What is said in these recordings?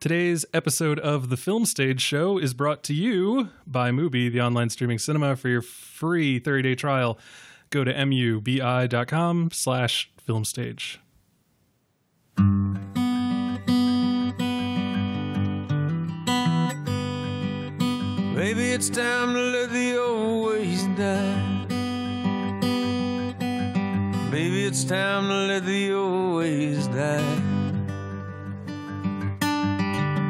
Today's episode of The Film Stage Show is brought to you by MUBI, the online streaming cinema. For your free 30-day trial, go to mubi.com/filmstage. Maybe it's time to let the old ways die. Maybe it's time to let the old ways die.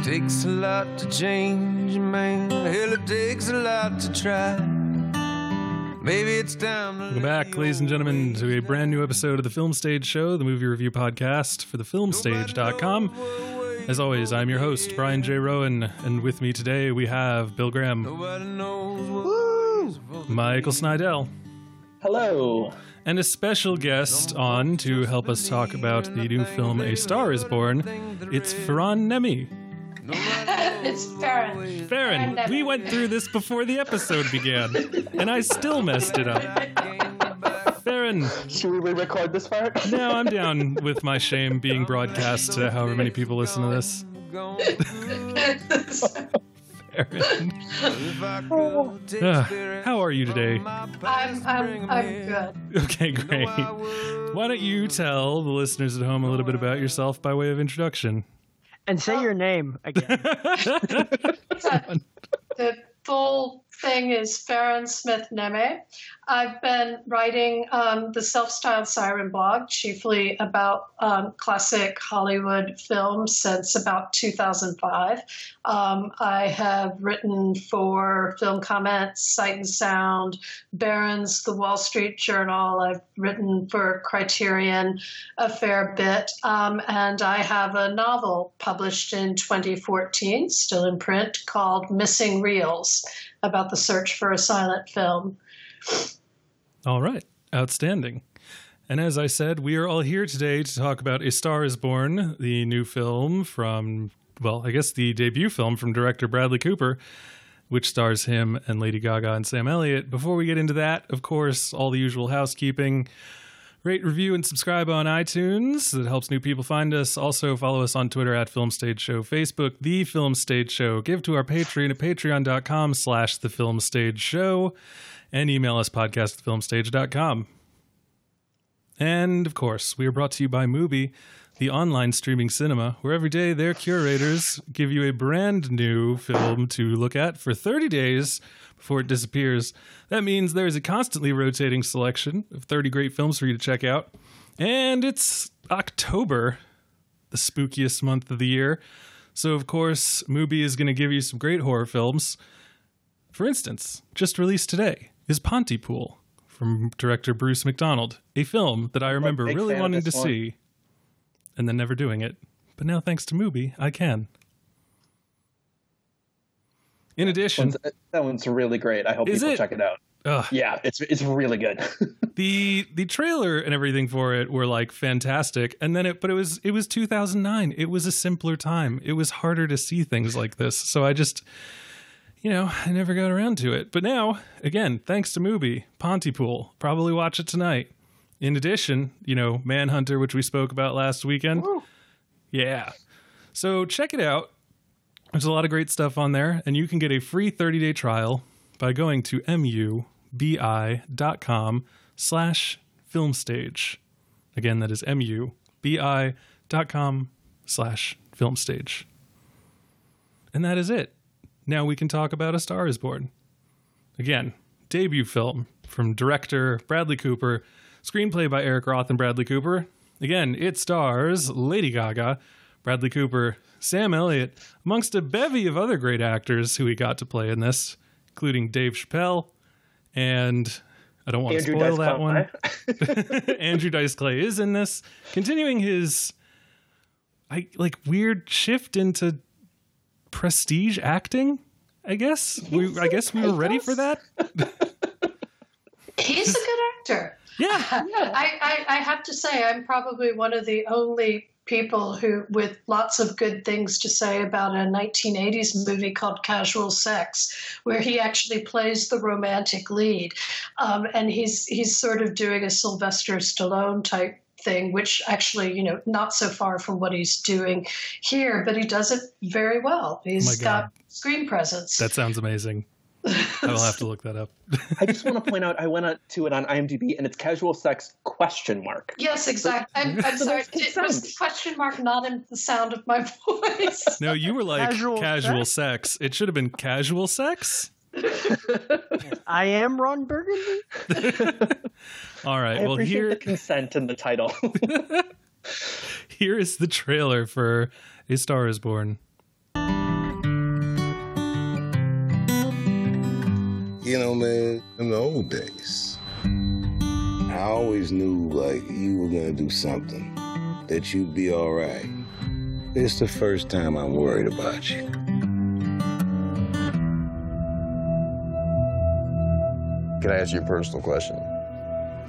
Takes a lot to change, man. Hell, it takes a lot to try. Maybe it's time to... Welcome back, ladies and gentlemen, to a brand new episode of The Film Stage Show, the movie review podcast for thefilmstage.com. As always, I'm your host, Brian J. Rowan, and with me today we have Bill Graham. Woo! Michael Snydel. Hello. And a special guest on to help us talk about the new film A Star is Born. It's Farran Nehme. It's Farran. Farran, we went through this before the episode began, and I still messed it up. Farran. Should we record this part? No, I'm down with my shame being broadcast to however many people listen to this. Farran. How are you today? I'm good. Okay, great. Why don't you tell the listeners at home a little bit about yourself by way of introduction? And say your name again. The full thing is Farran Smith Nehme. I've been writing the Self-Styled Siren blog, chiefly about classic Hollywood films, since about 2005. I have written for Film Comments, Sight & Sound, Barron's, The Wall Street Journal. I've written for Criterion a fair bit. And I have a novel published in 2014, still in print, called Missing Reels, about the search for a silent film. All right. Outstanding. And as I said, we are all here today to talk about A Star is Born, the new film from, well, I guess the debut film from director Bradley Cooper, which stars him and Lady Gaga and Sam Elliott. Before we get into that, of course, all the usual housekeeping. Rate, review, and subscribe on iTunes. It helps new people find us. Also, follow us on Twitter at Film Stage Show, Facebook, The Film Stage Show. Give to our Patreon at patreon.com/thefilmstageshow. And email us, podcast@thefilmstage.com. And, of course, we are brought to you by MUBI, the online streaming cinema, where every day their curators give you a brand new film to look at for 30 days before it disappears. That means there is a constantly rotating selection of 30 great films for you to check out. And it's October, the spookiest month of the year. So, of course, MUBI is going to give you some great horror films. For instance, just released today is Pontypool from director Bruce McDonald, a film that I remember really wanting to see and then never doing it. But now, thanks to MUBI, I can. In addition... That one's really great. I hope people check it out. Yeah, it's really good. The trailer and everything for it were like fantastic, and then it was 2009. It was a simpler time. It was harder to see things like this. So I just... I never got around to it. But now, again, thanks to MUBI, Pontypool. Probably watch it tonight. In addition, Manhunter, which we spoke about last weekend. Woo. Yeah. So check it out. There's a lot of great stuff on there. And you can get a free 30-day trial by going to mubi.com/filmstage. Again, that is mubi.com/filmstage. And that is it. Now we can talk about A Star is Born. Again, debut film from director Bradley Cooper, screenplay by Eric Roth and Bradley Cooper. Again, it stars Lady Gaga, Bradley Cooper, Sam Elliott, amongst a bevy of other great actors who he got to play in this, including Dave Chappelle, and I don't want to spoil that one. Andrew Dice Clay is in this, continuing his weird shift into prestige acting, I guess. I guess we were ready for that. He's a good actor. Yeah. I have to say, I'm probably one of the only people who, with lots of good things to say about a 1980s movie called Casual Sex, where he actually plays the romantic lead. And he's sort of doing a Sylvester Stallone type thing, which actually, you know, not so far from what he's doing here, but he does it very well. He's got screen presence. That sounds amazing. I will have to look that up. I just want to point out, I went to it on IMDb, and it's Casual Sex ?? Yes, exactly. I'm sorry. It was question mark, not in the sound of my voice. No, you were like, casual sex. It should have been Casual Sex? I am Ron Burgundy. All right. Well, here the consent in the title. Here is the trailer for A Star is Born. You know, man, in the old days, I always knew, like, you were going to do something, that you'd be all right. It's the first time I'm worried about you. Can I ask you a personal question?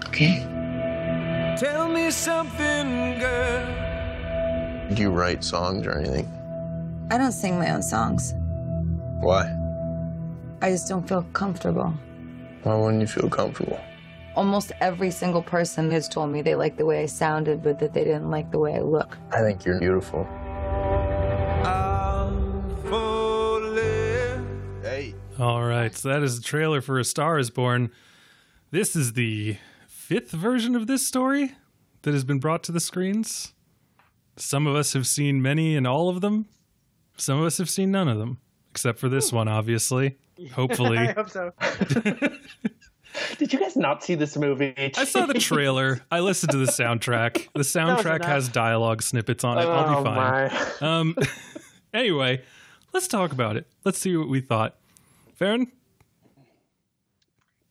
Okay. Tell me something, girl. Do you write songs or anything? I don't sing my own songs. Why? I just don't feel comfortable. Why wouldn't you feel comfortable? Almost every single person has told me they liked the way I sounded, but that they didn't like the way I look. I think you're beautiful. Hey. All right, so that is the trailer for A Star is Born. This is the 5th version of this story that has been brought to the screens. Some of us have seen many and all of them. Some of us have seen none of them, except for this one, obviously. Hopefully. I hope so. Did you guys not see this movie? I saw the trailer. I listened to the soundtrack. The soundtrack has dialogue snippets on it. I'll be fine. Anyway, let's talk about it. Let's see what we thought. Farran?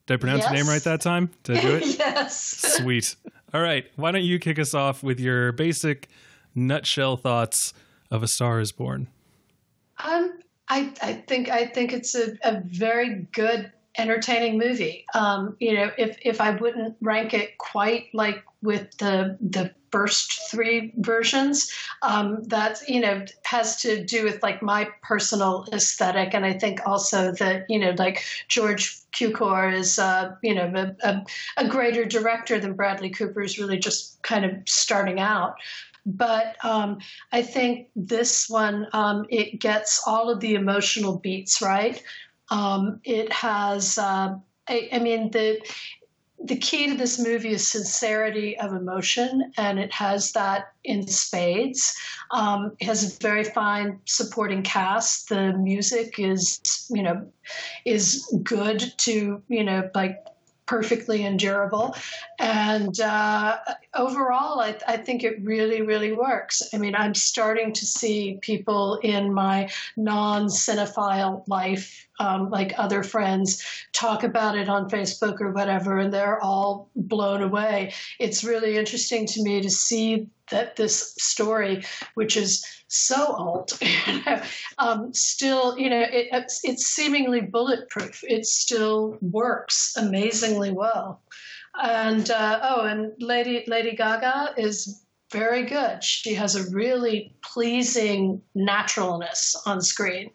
Did I pronounce your name right that time? Did I do it? Yes. Sweet. All right. Why don't you kick us off with your basic nutshell thoughts of A Star is Born? I think it's a very good, entertaining movie. You know, if I wouldn't rank it quite like with the first 3 versions, that, you know, has to do with like my personal aesthetic. And I think also that, you know, like George Cukor is, you know, a greater director than Bradley Cooper, is really just kind of starting out. But I think this one, it gets all of the emotional beats right. It has, I mean, the key to this movie is sincerity of emotion, and it has that in spades. It has a very fine supporting cast. The music is good to, you know, like, perfectly endurable. And overall, I think it really, really works. I mean, I'm starting to see people in my non-cinephile life, like other friends, talk about it on Facebook or whatever, and they're all blown away. It's really interesting to me to see that this story, which is so old, you know, still, you know, it's seemingly bulletproof. It still works amazingly well. And and Lady Gaga is very good. She has a really pleasing naturalness on screen.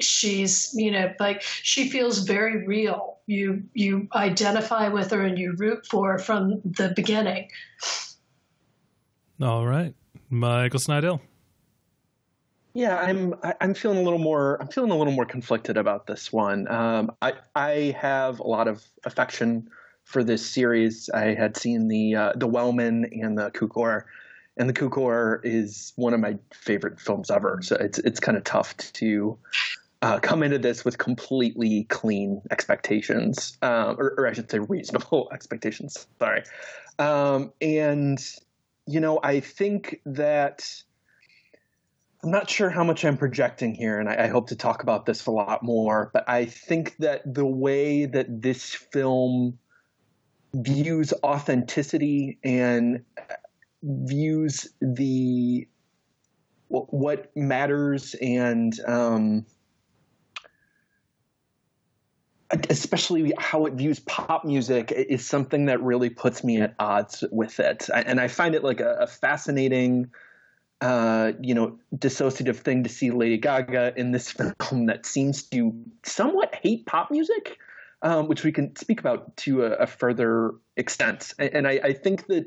She's, you know, like, she feels very real. You identify with her and you root for her from the beginning. All right, Michael Snydel. Yeah, I'm feeling a little more conflicted about this one. I have a lot of affection for this series. I had seen the Wellman and the Cukor, and the Cukor is one of my favorite films ever. So it's kind of tough to come into this with completely clean expectations, or I should say reasonable expectations. Sorry, and. You know, I think that I'm not sure how much I'm projecting here, and I hope to talk about this a lot more, but I think that the way that this film views authenticity and views the what matters, and especially how it views pop music, is something that really puts me at odds with it. And I find it like a fascinating, you know, dissociative thing to see Lady Gaga in this film that seems to somewhat hate pop music, which we can speak about to a further extent. And I think that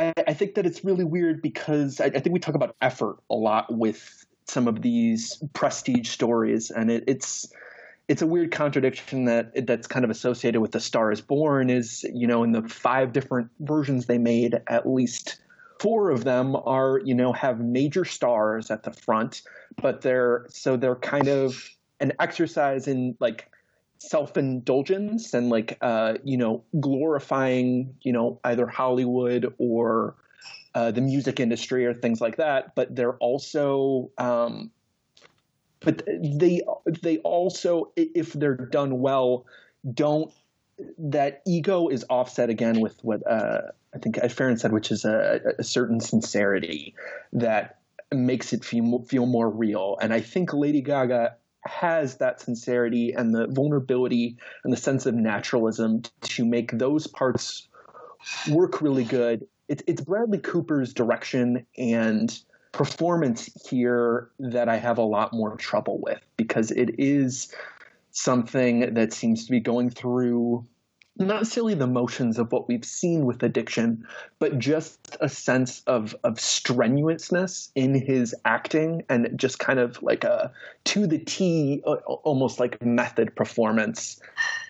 I think that it's really weird because I think we talk about effort a lot with some of these prestige stories, and it's a weird contradiction that's kind of associated with A Star is Born is, you know, in the 5 different versions they made, at least 4 of them are, you know, have major stars at the front, but they're kind of an exercise in like self-indulgence and like, you know, glorifying, you know, either Hollywood or the music industry or things like that. But they're also, but they also, if they're done well, don't that ego is offset again with what I think Farran said, which is a certain sincerity that makes it feel more real. And I think Lady Gaga has that sincerity and the vulnerability and the sense of naturalism to make those parts work really good. It's Bradley Cooper's direction and performance here that I have a lot more trouble with, because it is something that seems to be going through not necessarily the motions of what we've seen with addiction, but just a sense of strenuousness in his acting and just kind of like a to the T, almost like method performance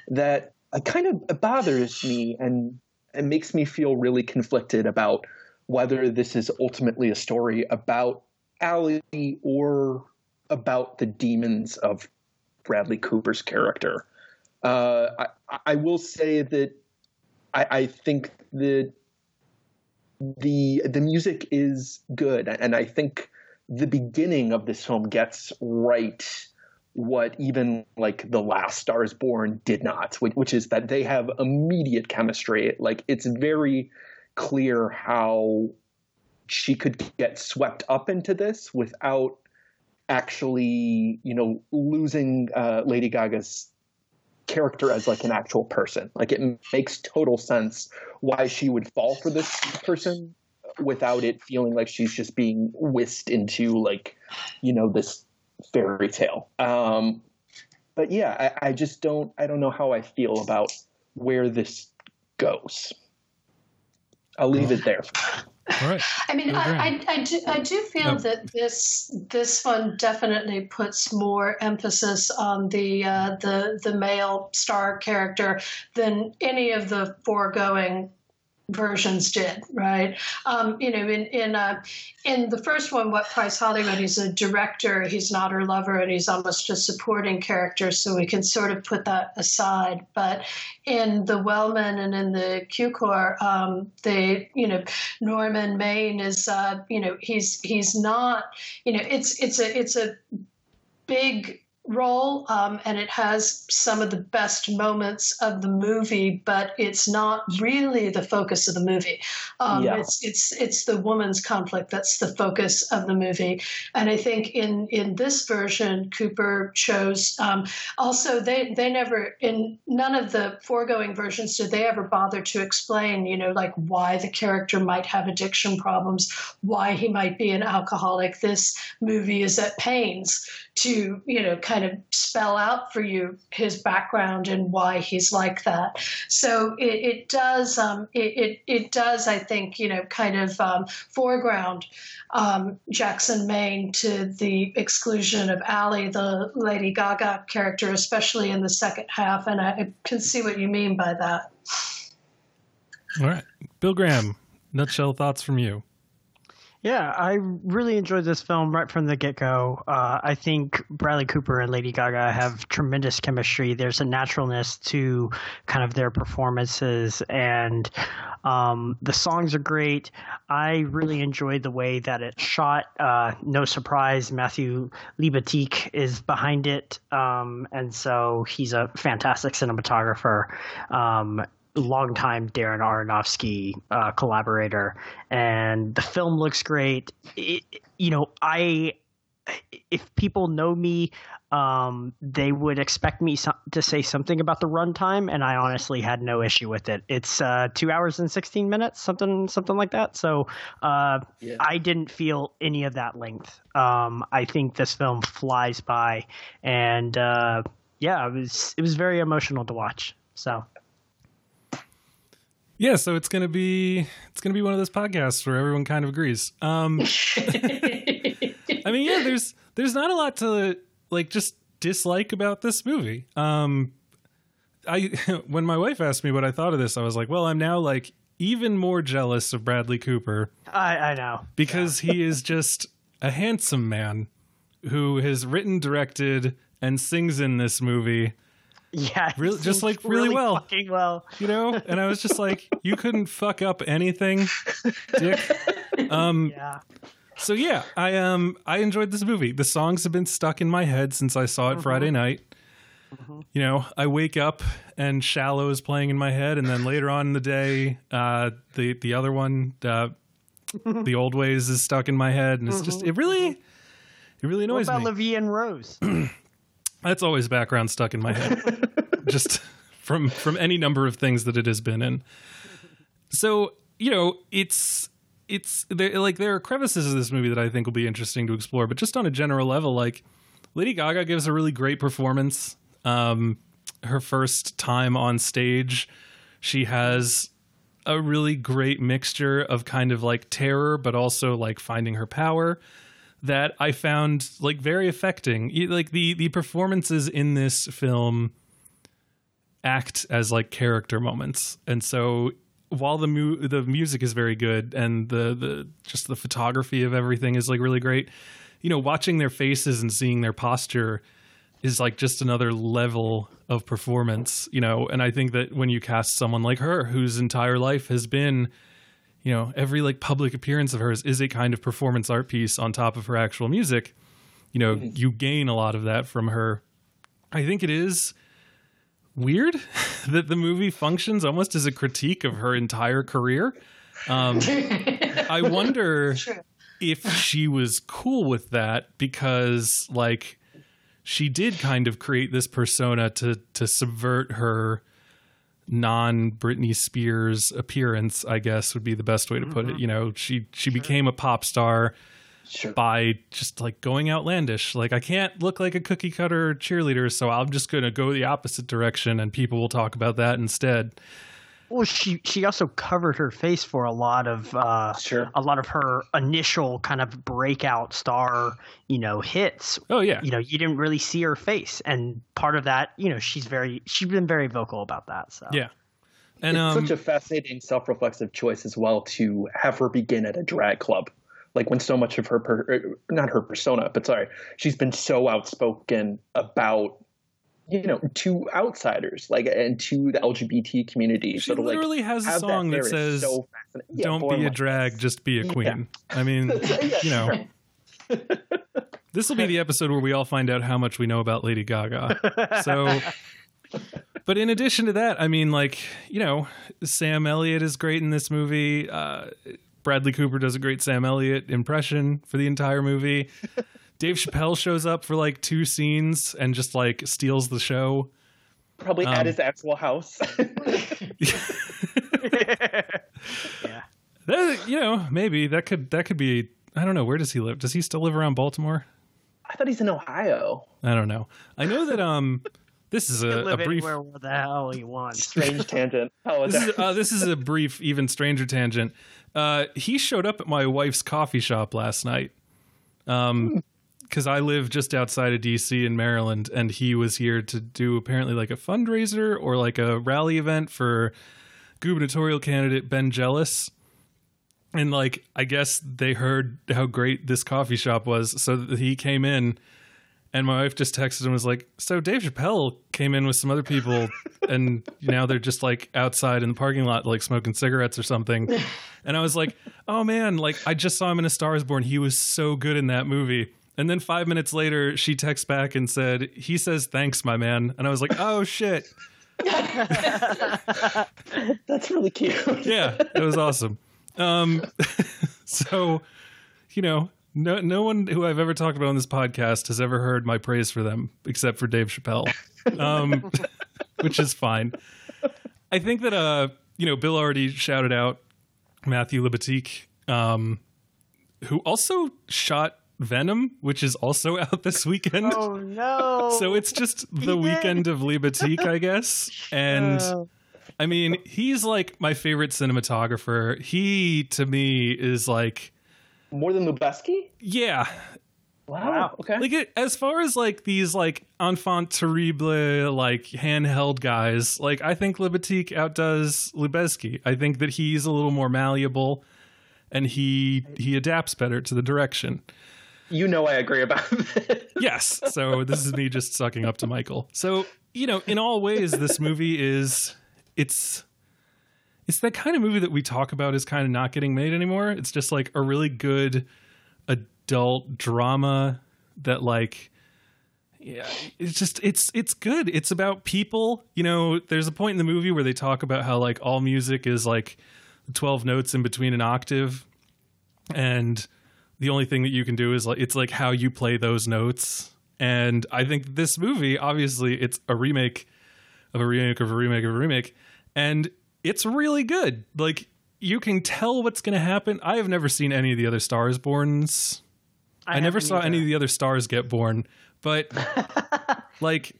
that kind of bothers me, and it makes me feel really conflicted about whether this is ultimately a story about Allie or about the demons of Bradley Cooper's character. I will say that I think that the music is good, and I think the beginning of this film gets right what even like the last Star is Born did not, which is that they have immediate chemistry. Like, it's very clear how she could get swept up into this without actually, you know, losing Lady Gaga's character as like an actual person. Like, it makes total sense why she would fall for this person without it feeling like she's just being whisked into like, you know, this fairy tale. But yeah, I just don't know how I feel about where this goes. I'll leave it there. All right. I mean, I do feel that this one definitely puts more emphasis on the male star character than any of the foregoing versions did, right? You know, in the first one, What Price Hollywood, he's a director, he's not her lover, and he's almost a supporting character, so we can sort of put that aside. But in the Wellman and in the Cukor, Norman Maine is, he's not, it's a big role, and it has some of the best moments of the movie, but it's not really the focus of the movie. It's the woman's conflict that's the focus of the movie. And I think in this version, Cooper chose. Also, they never, in none of the foregoing versions did they ever bother to explain, you know, like why the character might have addiction problems, why he might be an alcoholic. This movie is at pains to, you know, kind of spell out for you his background and why he's like that. So it does, I think, you know, kind of foreground Jackson Maine to the exclusion of Allie, the Lady Gaga character, especially in the second half. And I can see what you mean by that. All right. Bill Graham, nutshell thoughts from you. Yeah, I really enjoyed this film right from the get-go. I think Bradley Cooper and Lady Gaga have tremendous chemistry. There's a naturalness to kind of their performances, and the songs are great. I really enjoyed the way that it's shot. No surprise, Matthew Libatique is behind it, and so he's a fantastic cinematographer. Longtime Darren Aronofsky collaborator, and the film looks great. If people know me, they would expect me to say something about the runtime, and I honestly had no issue with it. It's 2 hours and 16 minutes, something like that. So yeah. I didn't feel any of that length. I think this film flies by, and it was very emotional to watch. So. Yeah, so it's gonna be one of those podcasts where everyone kind of agrees. I mean, yeah, there's not a lot to like just dislike about this movie. I when my wife asked me what I thought of this, I was like, well, I'm now like even more jealous of Bradley Cooper. I know, because he is just a handsome man who has written, directed, and sings in this movie. Yeah, really, just like really well, fucking well, you know. And I was just like, you couldn't fuck up anything, Dick. Yeah. So yeah, I enjoyed this movie. The songs have been stuck in my head since I saw it Friday night. Mm-hmm. You know, I wake up and "Shallow" is playing in my head, and then later on in the day, the other one, "The Old Ways" is stuck in my head, and it's just it really annoys me. What about LaVie and Rose? That's always background stuck in my head, just from any number of things that it has been in. So, you know, it's like there are crevices of this movie that I think will be interesting to explore. But just on a general level, like Lady Gaga gives a really great performance. Her first time on stage, she has a really great mixture of kind of like terror, but also like finding her power, that I found like very affecting. Like the performances in this film act as like character moments. And so while the music is very good and the just the photography of everything is like really great, you know, watching their faces and seeing their posture is like just another level of performance, you know. And I think that when you cast someone like her, whose entire life has been, you know, every like public appearance of hers is a kind of performance art piece on top of her actual music, you know, you gain a lot of that from her. I think it is weird that the movie functions almost as a critique of her entire career. I wonder if she was cool with that, because like she did kind of create this persona to subvert her non-Britney Spears appearance, I guess would be the best way to put it. You know, she became a pop star by just like going outlandish. Like, I can't look like a cookie cutter cheerleader, so I'm just going to go the opposite direction and people will talk about that instead. Well, she also covered her face for a lot of her initial kind of breakout star, you know, hits. Oh yeah, you know, you didn't really see her face, and part of that, you know, she's been very vocal about that. So yeah, and it's such a fascinating self-reflexive choice as well to have her begin at a drag club, like when so much of her she's been so outspoken about, you know, to outsiders, like, and to the LGBT community. She literally has a song that says, "Don't be a drag, just be a queen." Yeah. I mean, you know, this will be the episode where we all find out how much we know about Lady Gaga. So, but in addition to that, I mean, like, you know, Sam Elliott is great in this movie. Bradley Cooper does a great Sam Elliott impression for the entire movie. Dave Chappelle shows up for like two scenes and just like steals the show. Probably at his actual house. Yeah. That, you know, maybe that could be, I don't know, where does he live? Does he still live around Baltimore? I thought he's in Ohio. I don't know. I know that this is a brief where the hell he wants. Strange tangent. This is a brief, even stranger tangent. He showed up at my wife's coffee shop last night. Because I live just outside of DC in Maryland, and he was here to do apparently like a fundraiser or like a rally event for gubernatorial candidate Ben Jealous. And like, I guess they heard how great this coffee shop was, so he came in, and my wife just texted him, was like, "So Dave Chappelle came in with some other people and now they're just like outside in the parking lot, like smoking cigarettes or something." And I was like, "Oh man, like I just saw him in A Star is Born. He was so good in that movie." And then 5 minutes later, she texts back and said, "He says, thanks, my man." And I was like, "Oh shit." That's really cute. Yeah, it was awesome. So, you know, no one who I've ever talked about on this podcast has ever heard my praise for them, except for Dave Chappelle, which is fine. I think that, you know, Bill already shouted out Matthew Libatique, who also shot Venom, which is also out this weekend. Oh, no. So it's just the weekend of Libatique, I guess. And I mean, he's like my favorite cinematographer. He, to me, is like... More than Lubeski? Yeah. Wow. Okay. Like it, as far as like these like enfant terrible like handheld guys, like I think Libatique outdoes Lubeski. I think that he's a little more malleable, and he adapts better to the direction. You know, I agree about this. Yes. So this is me just sucking up to Michael. So you know, in all ways, this movie is it's that kind of movie that we talk about is kind of not getting made anymore. It's just like a really good adult drama that like, yeah, it's just, it's good. It's about people, you know, there's a point in the movie where they talk about how like all music is like 12 notes in between an octave. And the only thing that you can do is like, it's like how you play those notes. And I think this movie, obviously it's a remake of a remake of a remake of a remake. And it's really good. Like, you can tell what's going to happen. I have never seen any of the other Star is Borns. I never saw any of the other stars get born. But like,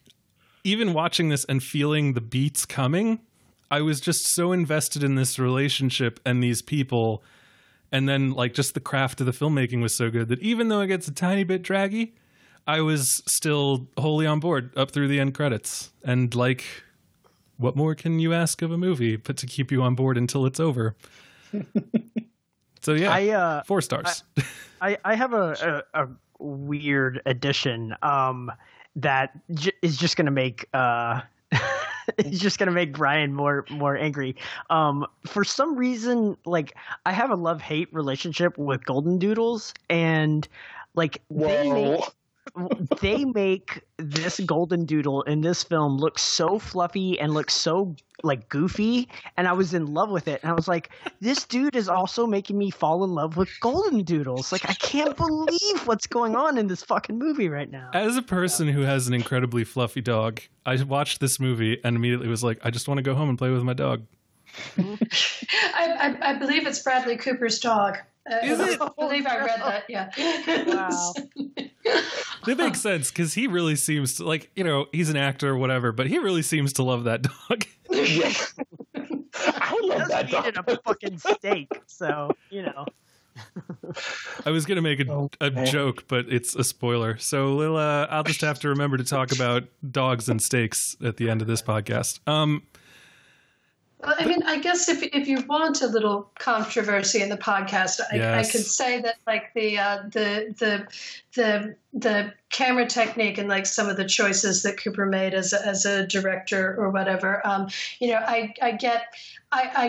even watching this and feeling the beats coming, I was just so invested in this relationship and these people. And then like just the craft of the filmmaking was so good that even though it gets a tiny bit draggy, I was still wholly on board up through the end credits. And like... what more can you ask of a movie but to keep you on board until it's over? So, yeah, 4 stars. I have a weird addition that is just going to make it's just going to make Brian more angry. For some reason, like, I have a love-hate relationship with Golden Doodles, and like they make this golden doodle in this film look so fluffy and look so like goofy, and I was in love with it, and I was like, this dude is also making me fall in love with golden doodles. Like, I can't believe what's going on in this fucking movie right now. As a person who has an incredibly fluffy dog, I watched this movie and immediately was like, I just want to go home and play with my dog. I believe it's Bradley Cooper's dog. I believe I read that, yeah. Wow. That makes sense, because he really seems to, like, you know, he's an actor or whatever, but he really seems to love that dog. Yes. I love that dog. He doesn't eat a fucking steak, so, you know. I was going to make a joke, but it's a spoiler. So, Lila, I'll just have to remember to talk about dogs and steaks at the end of this podcast. Well, I mean, I guess if you want a little controversy in the podcast, I could say that like the camera technique and like some of the choices that Cooper made as a director or whatever, you know, I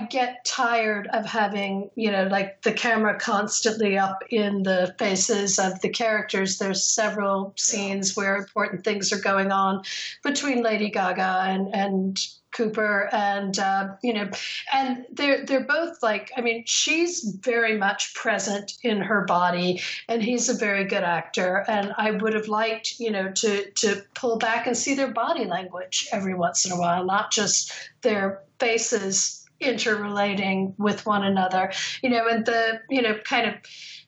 get tired of having, you know, like the camera constantly up in the faces of the characters. There's several scenes where important things are going on between Lady Gaga and Cooper, and you know, and they're both like, I mean, she's very much present in her body, and he's a very good actor, and I would have liked, you know, to pull back and see their body language every once in a while, not just their faces interrelating with one another, you know, and the, you know, kind of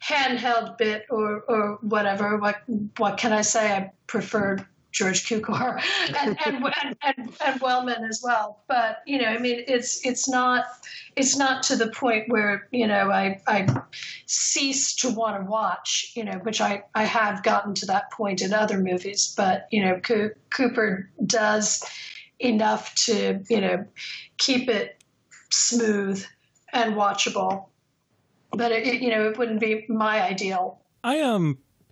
handheld bit or whatever. What can I say? I preferred George Cukor and Wellman as well, but you know, I mean, it's not to the point where, you know, I cease to want to watch, you know, which I have gotten to that point in other movies, but you know, Cooper does enough to, you know, keep it smooth and watchable, but it, you know, it wouldn't be my ideal.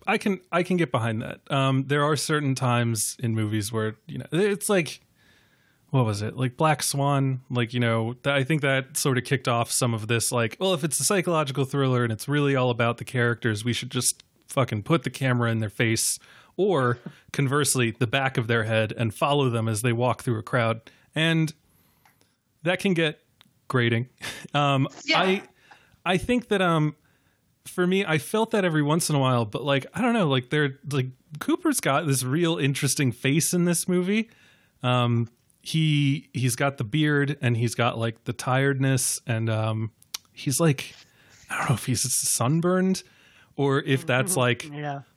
I can get behind that. There are certain times in movies where, you know, it's like, what was it? Like Black Swan, like, you know, I think that sort of kicked off some of this, like, well, if it's a psychological thriller and it's really all about the characters, we should just fucking put the camera in their face, or conversely, the back of their head, and follow them as they walk through a crowd. And that can get grating. Yeah. I think that, for me, I felt that every once in a while, but like, I don't know, like they're like, Cooper's got this real interesting face in this movie. He's got the beard, and he's got like the tiredness, and he's like, I don't know if he's sunburned or if that's like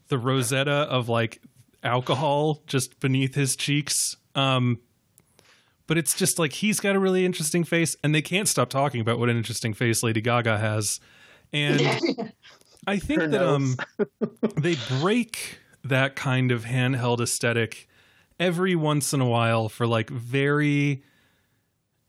the Rosetta of like alcohol just beneath his cheeks. But it's just like, he's got a really interesting face, and they can't stop talking about what an interesting face Lady Gaga has. And I think that they break that kind of handheld aesthetic every once in a while for like very,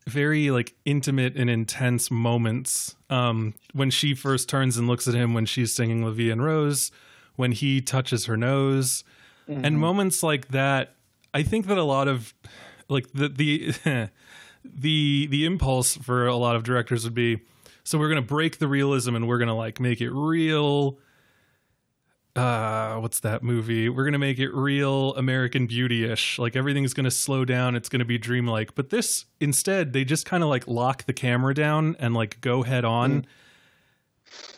very like intimate and intense moments. When she first turns and looks at him when she's singing La Vie en Rose, when he touches her nose, and moments like that. I think that a lot of like the impulse for a lot of directors would be, so we're going to break the realism and we're going to like make it real. What's that movie? We're going to make it real American Beauty-ish. Like everything's going to slow down. It's going to be dreamlike. But this, instead, they just kind of like lock the camera down and like go head on.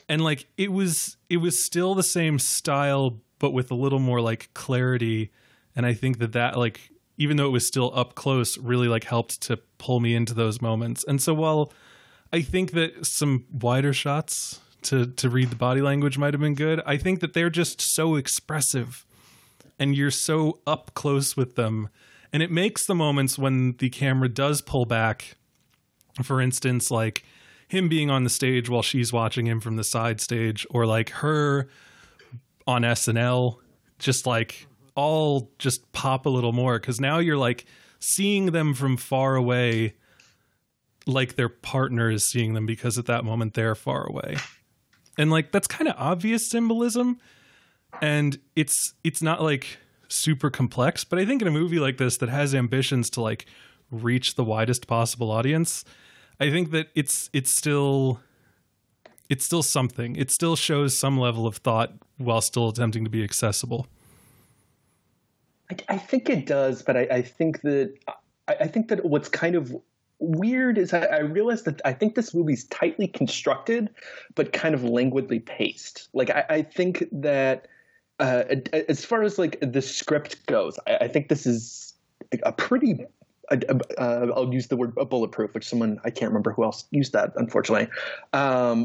And like, it was still the same style, but with a little more like clarity. And I think that like, even though it was still up close, really like helped to pull me into those moments. And so while I think that some wider shots to read the body language might have been good, I think that they're just so expressive and you're so up close with them. And it makes the moments when the camera does pull back, for instance, like him being on the stage while she's watching him from the side stage, or like her on SNL, just like all just pop a little more, because now you're like seeing them from far away, like their partner is seeing them, because at that moment they're far away. And like, that's kind of obvious symbolism, and it's not like super complex, but I think in a movie like this that has ambitions to like reach the widest possible audience, I think that it's still something. It still shows some level of thought while still attempting to be accessible. I think it does, but I think that what's kind of weird is I realized that I think this movie's tightly constructed, but kind of languidly paced. Like I think that as far as like the script goes, I think this is a pretty. I'll use the word bulletproof, which someone, I can't remember who else used that, unfortunately. I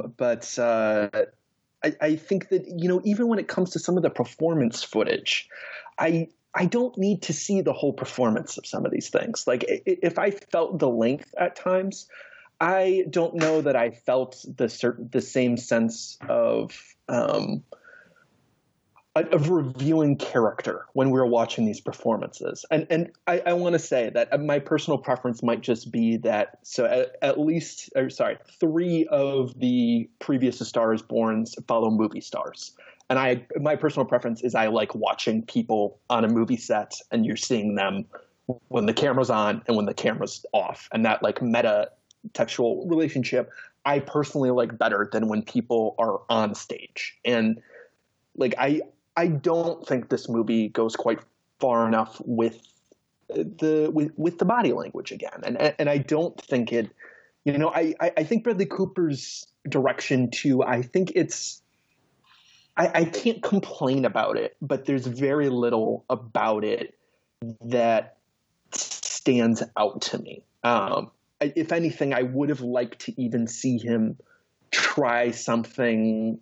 think that, you know, even when it comes to some of the performance footage, I don't need to see the whole performance of some of these things. Like if I felt the length at times, I don't know that I felt the same sense of revealing character when we were watching these performances. And I want to say that my personal preference might just be that. So at least 3 of the previous A Star is Borns follow movie stars. And my personal preference is I like watching people on a movie set, and you're seeing them when the camera's on and when the camera's off. And that like meta textual relationship I personally like better than when people are on stage. And like I don't think this movie goes quite far enough with the body language again. And I don't think it, you know, I think Bradley Cooper's direction too, I think it's, I can't complain about it, but there's very little about it that stands out to me. If anything, I would have liked to even see him try something.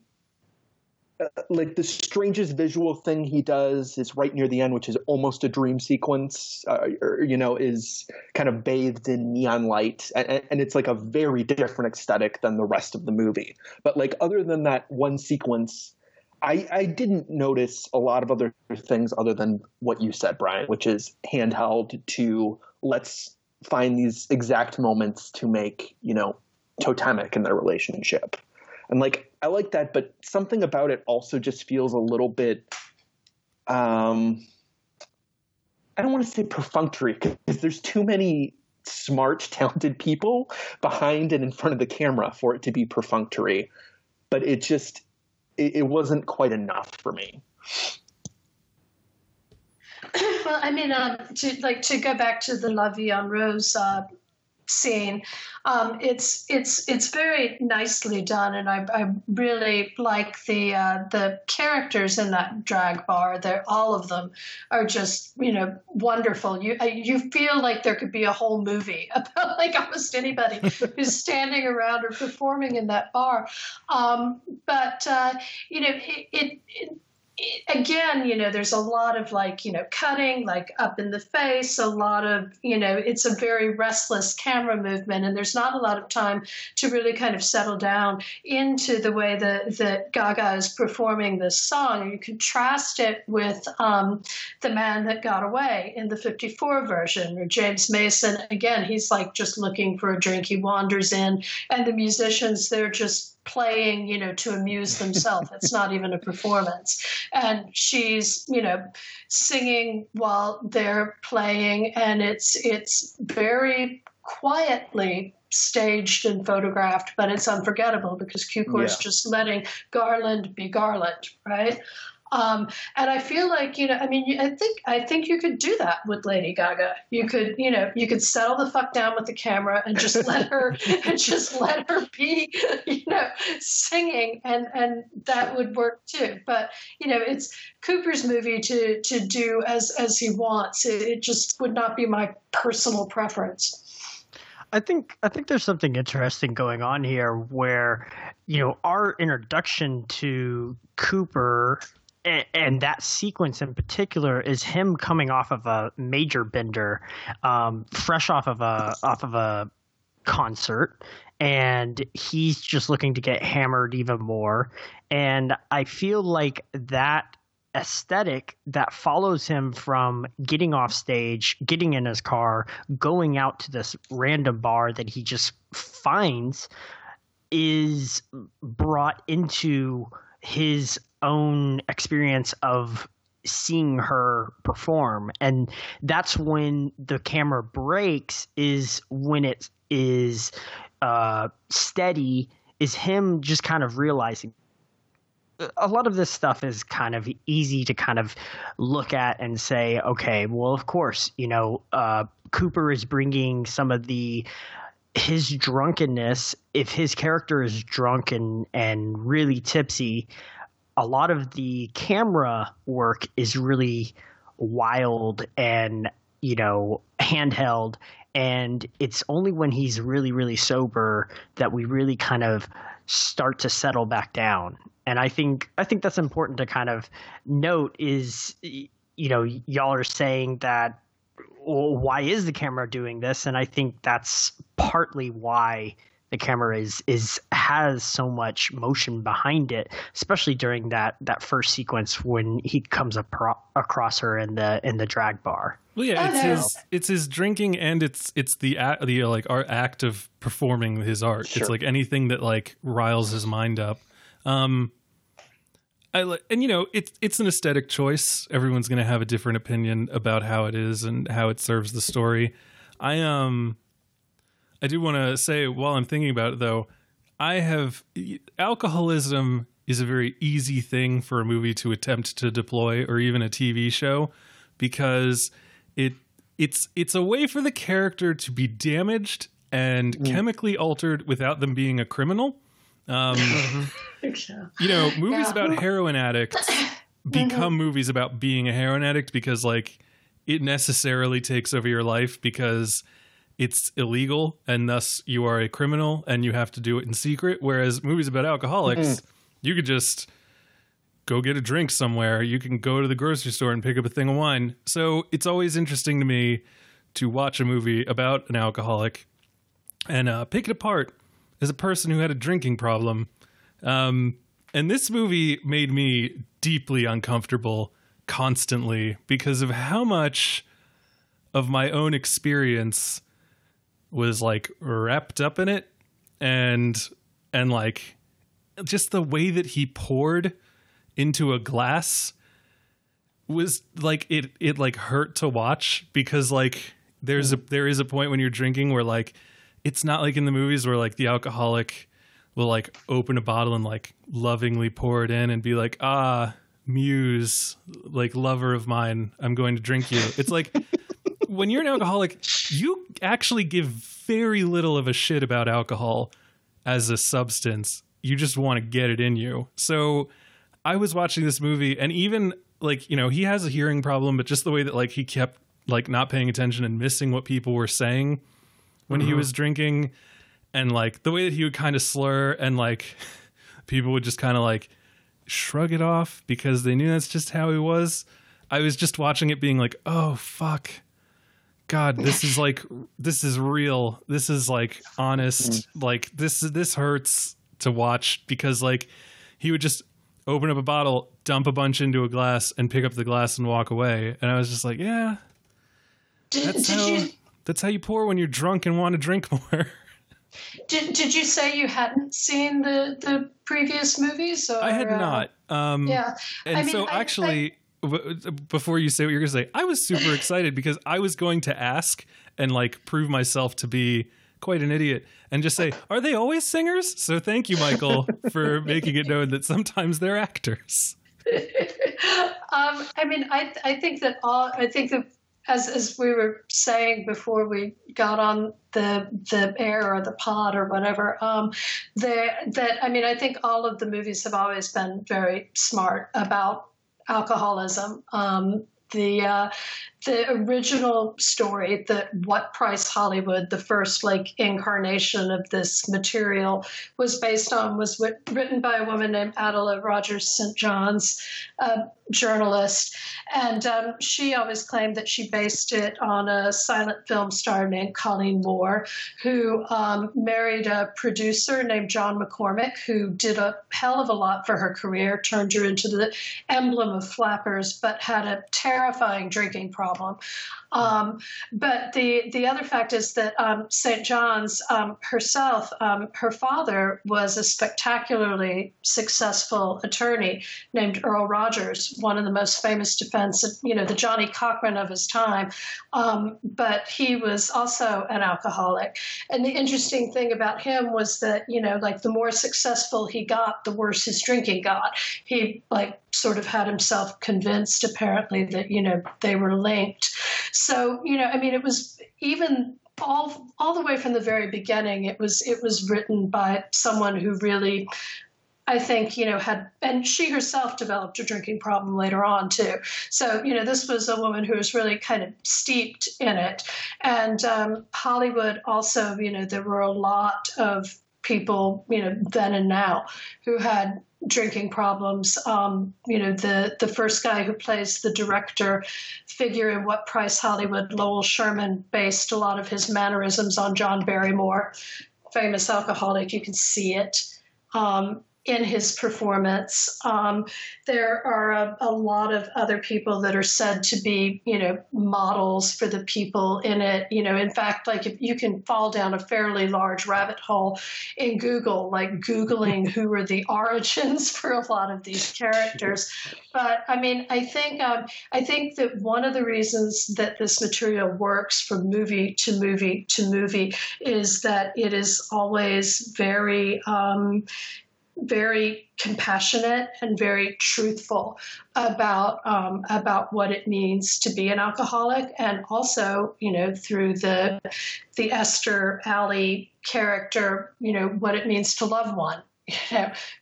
Like the strangest visual thing he does is right near the end, which is almost a dream sequence, is kind of bathed in neon light. And it's like a very different aesthetic than the rest of the movie. But like other than that one sequence, I didn't notice a lot of other things other than what you said, Brian, which is handheld to let's find these exact moments to make, you know, totemic in their relationship. And like, I like that, but something about it also just feels a little bit, I don't want to say perfunctory, because there's too many smart, talented people behind and in front of the camera for it to be perfunctory, but it just, it wasn't quite enough for me. Well, I mean, to go back to the La Vie en Rose, scene. It's very nicely done, and I really like the characters in that drag bar. They're all of them are just, you know, wonderful. You feel like there could be a whole movie about like almost anybody who's standing around or performing in that bar. But you know, it again, you know, there's a lot of like, you know, cutting, like up in the face, a lot of, you know, it's a very restless camera movement, and there's not a lot of time to really kind of settle down into the way that Gaga is performing this song. You contrast it with The Man That Got Away in the 54 version, or James Mason, again, he's like just looking for a drink, he wanders in, and the musicians, they're just playing, you know, to amuse themselves. It's not even a performance. And she's, you know, singing while they're playing, and it's very quietly staged and photographed, but it's unforgettable because Cukor is just letting Garland be Garland, right? And I feel like, you know, I mean, I think you could do that with Lady Gaga. You could, you know, you could settle the fuck down with the camera and just let her be, you know, singing, and that would work too. But, you know, it's Cooper's movie to do as he wants. It just would not be my personal preference. I think there's something interesting going on here where, you know, our introduction to Cooper and that sequence in particular is him coming off of a major bender, fresh off of a concert, and he's just looking to get hammered even more. And I feel like that aesthetic that follows him from getting off stage, getting in his car, going out to this random bar that he just finds is brought into his own experience of seeing her perform. And that's when the camera breaks, is when it is steady, is him just kind of realizing a lot of this stuff is kind of easy to kind of look at and say, okay, well, of course, you know, Cooper is bringing some of his drunkenness. If his character is drunk and really tipsy, a lot of the camera work is really wild and, you know, handheld. And it's only when he's really, really sober that we really kind of start to settle back down. And I think that's important to kind of note is, you know, y'all are saying that, well, why is the camera doing this? And I think that's partly why the camera has so much motion behind it, especially during that first sequence when he comes across her in the drag bar. Well, yeah, it's his drinking, and it's the like art act of performing his art. Sure. It's like anything that like riles his mind up. And you know, it's an aesthetic choice. Everyone's going to have a different opinion about how it is and how it serves the story. I do want to say, while I'm thinking about it, though, alcoholism is a very easy thing for a movie to attempt to deploy, or even a TV show, because it's a way for the character to be damaged and chemically altered without them being a criminal. You know, movies about heroin addicts become movies about being a heroin addict because, like, it necessarily takes over your life because it's illegal, and thus you are a criminal and you have to do it in secret. Whereas movies about alcoholics, you could just go get a drink somewhere. You can go to the grocery store and pick up a thing of wine. So it's always interesting to me to watch a movie about an alcoholic and pick it apart as a person who had a drinking problem. And this movie made me deeply uncomfortable constantly because of how much of my own experience was like wrapped up in it, and like just the way that he poured into a glass was like it like hurt to watch, because like there is a point when you're drinking where like it's not like in the movies where like the alcoholic will like open a bottle and like lovingly pour it in and be like, ah, muse, like lover of mine, I'm going to drink you. It's like when you're an alcoholic, you actually give very little of a shit about alcohol as a substance. You just want to get it in you. So I was watching this movie, and even like, you know, he has a hearing problem, but just the way that like he kept like not paying attention and missing what people were saying when he was drinking, and like the way that he would kind of slur, and like people would just kind of like shrug it off because they knew that's just how he was. I was just watching it being like, oh, fuck. God, this is like, this is real. This is like honest. Like this hurts to watch because like he would just open up a bottle, dump a bunch into a glass and pick up the glass and walk away. And I was just like, yeah, that's how you pour when you're drunk and want to drink more. Did you say you hadn't seen the previous movies? Or, I had not. Yeah. And I mean, so actually... before you say what you're going to say, I was super excited because I was going to ask and like prove myself to be quite an idiot and just say, are they always singers? So thank you, Michael, for making it known that sometimes they're actors. I mean, I think that as we were saying before we got on the air or the pod or whatever, I think all of the movies have always been very smart about alcoholism. The original story that What Price Hollywood, the first like incarnation of this material, was based on was written by a woman named Adela Rogers St. John's, a journalist. And she always claimed that she based it on a silent film star named Colleen Moore, who married a producer named John McCormick, who did a hell of a lot for her career, turned her into the emblem of flappers, but had a terrifying drinking problem. But the other fact is that St. John's herself, her father was a spectacularly successful attorney named Earl Rogers, one of the most famous defense, the Johnny Cochran of his time. But he was also an alcoholic. And the interesting thing about him was that, the more successful he got, the worse his drinking got. He sort of had himself convinced apparently that, they were linked. So, it was even all the way from the very beginning, it was written by someone who really, I think, had, and she herself developed a drinking problem later on too. So, this was a woman who was really kind of steeped in it. And Hollywood also, there were a lot of people, then and now who had drinking problems. The first guy who plays the director figure in What Price Hollywood, Lowell Sherman, based a lot of his mannerisms on John Barrymore, famous alcoholic. You can see it in his performance. There are a lot of other people that are said to be, models for the people in it. In fact, if you can fall down a fairly large rabbit hole in Google, Googling who were the origins for a lot of these characters. But I think that one of the reasons that this material works from movie to movie to movie is that it is always very, very compassionate and very truthful about what it means to be an alcoholic, and also, through the Esther Alley character, what it means to love one,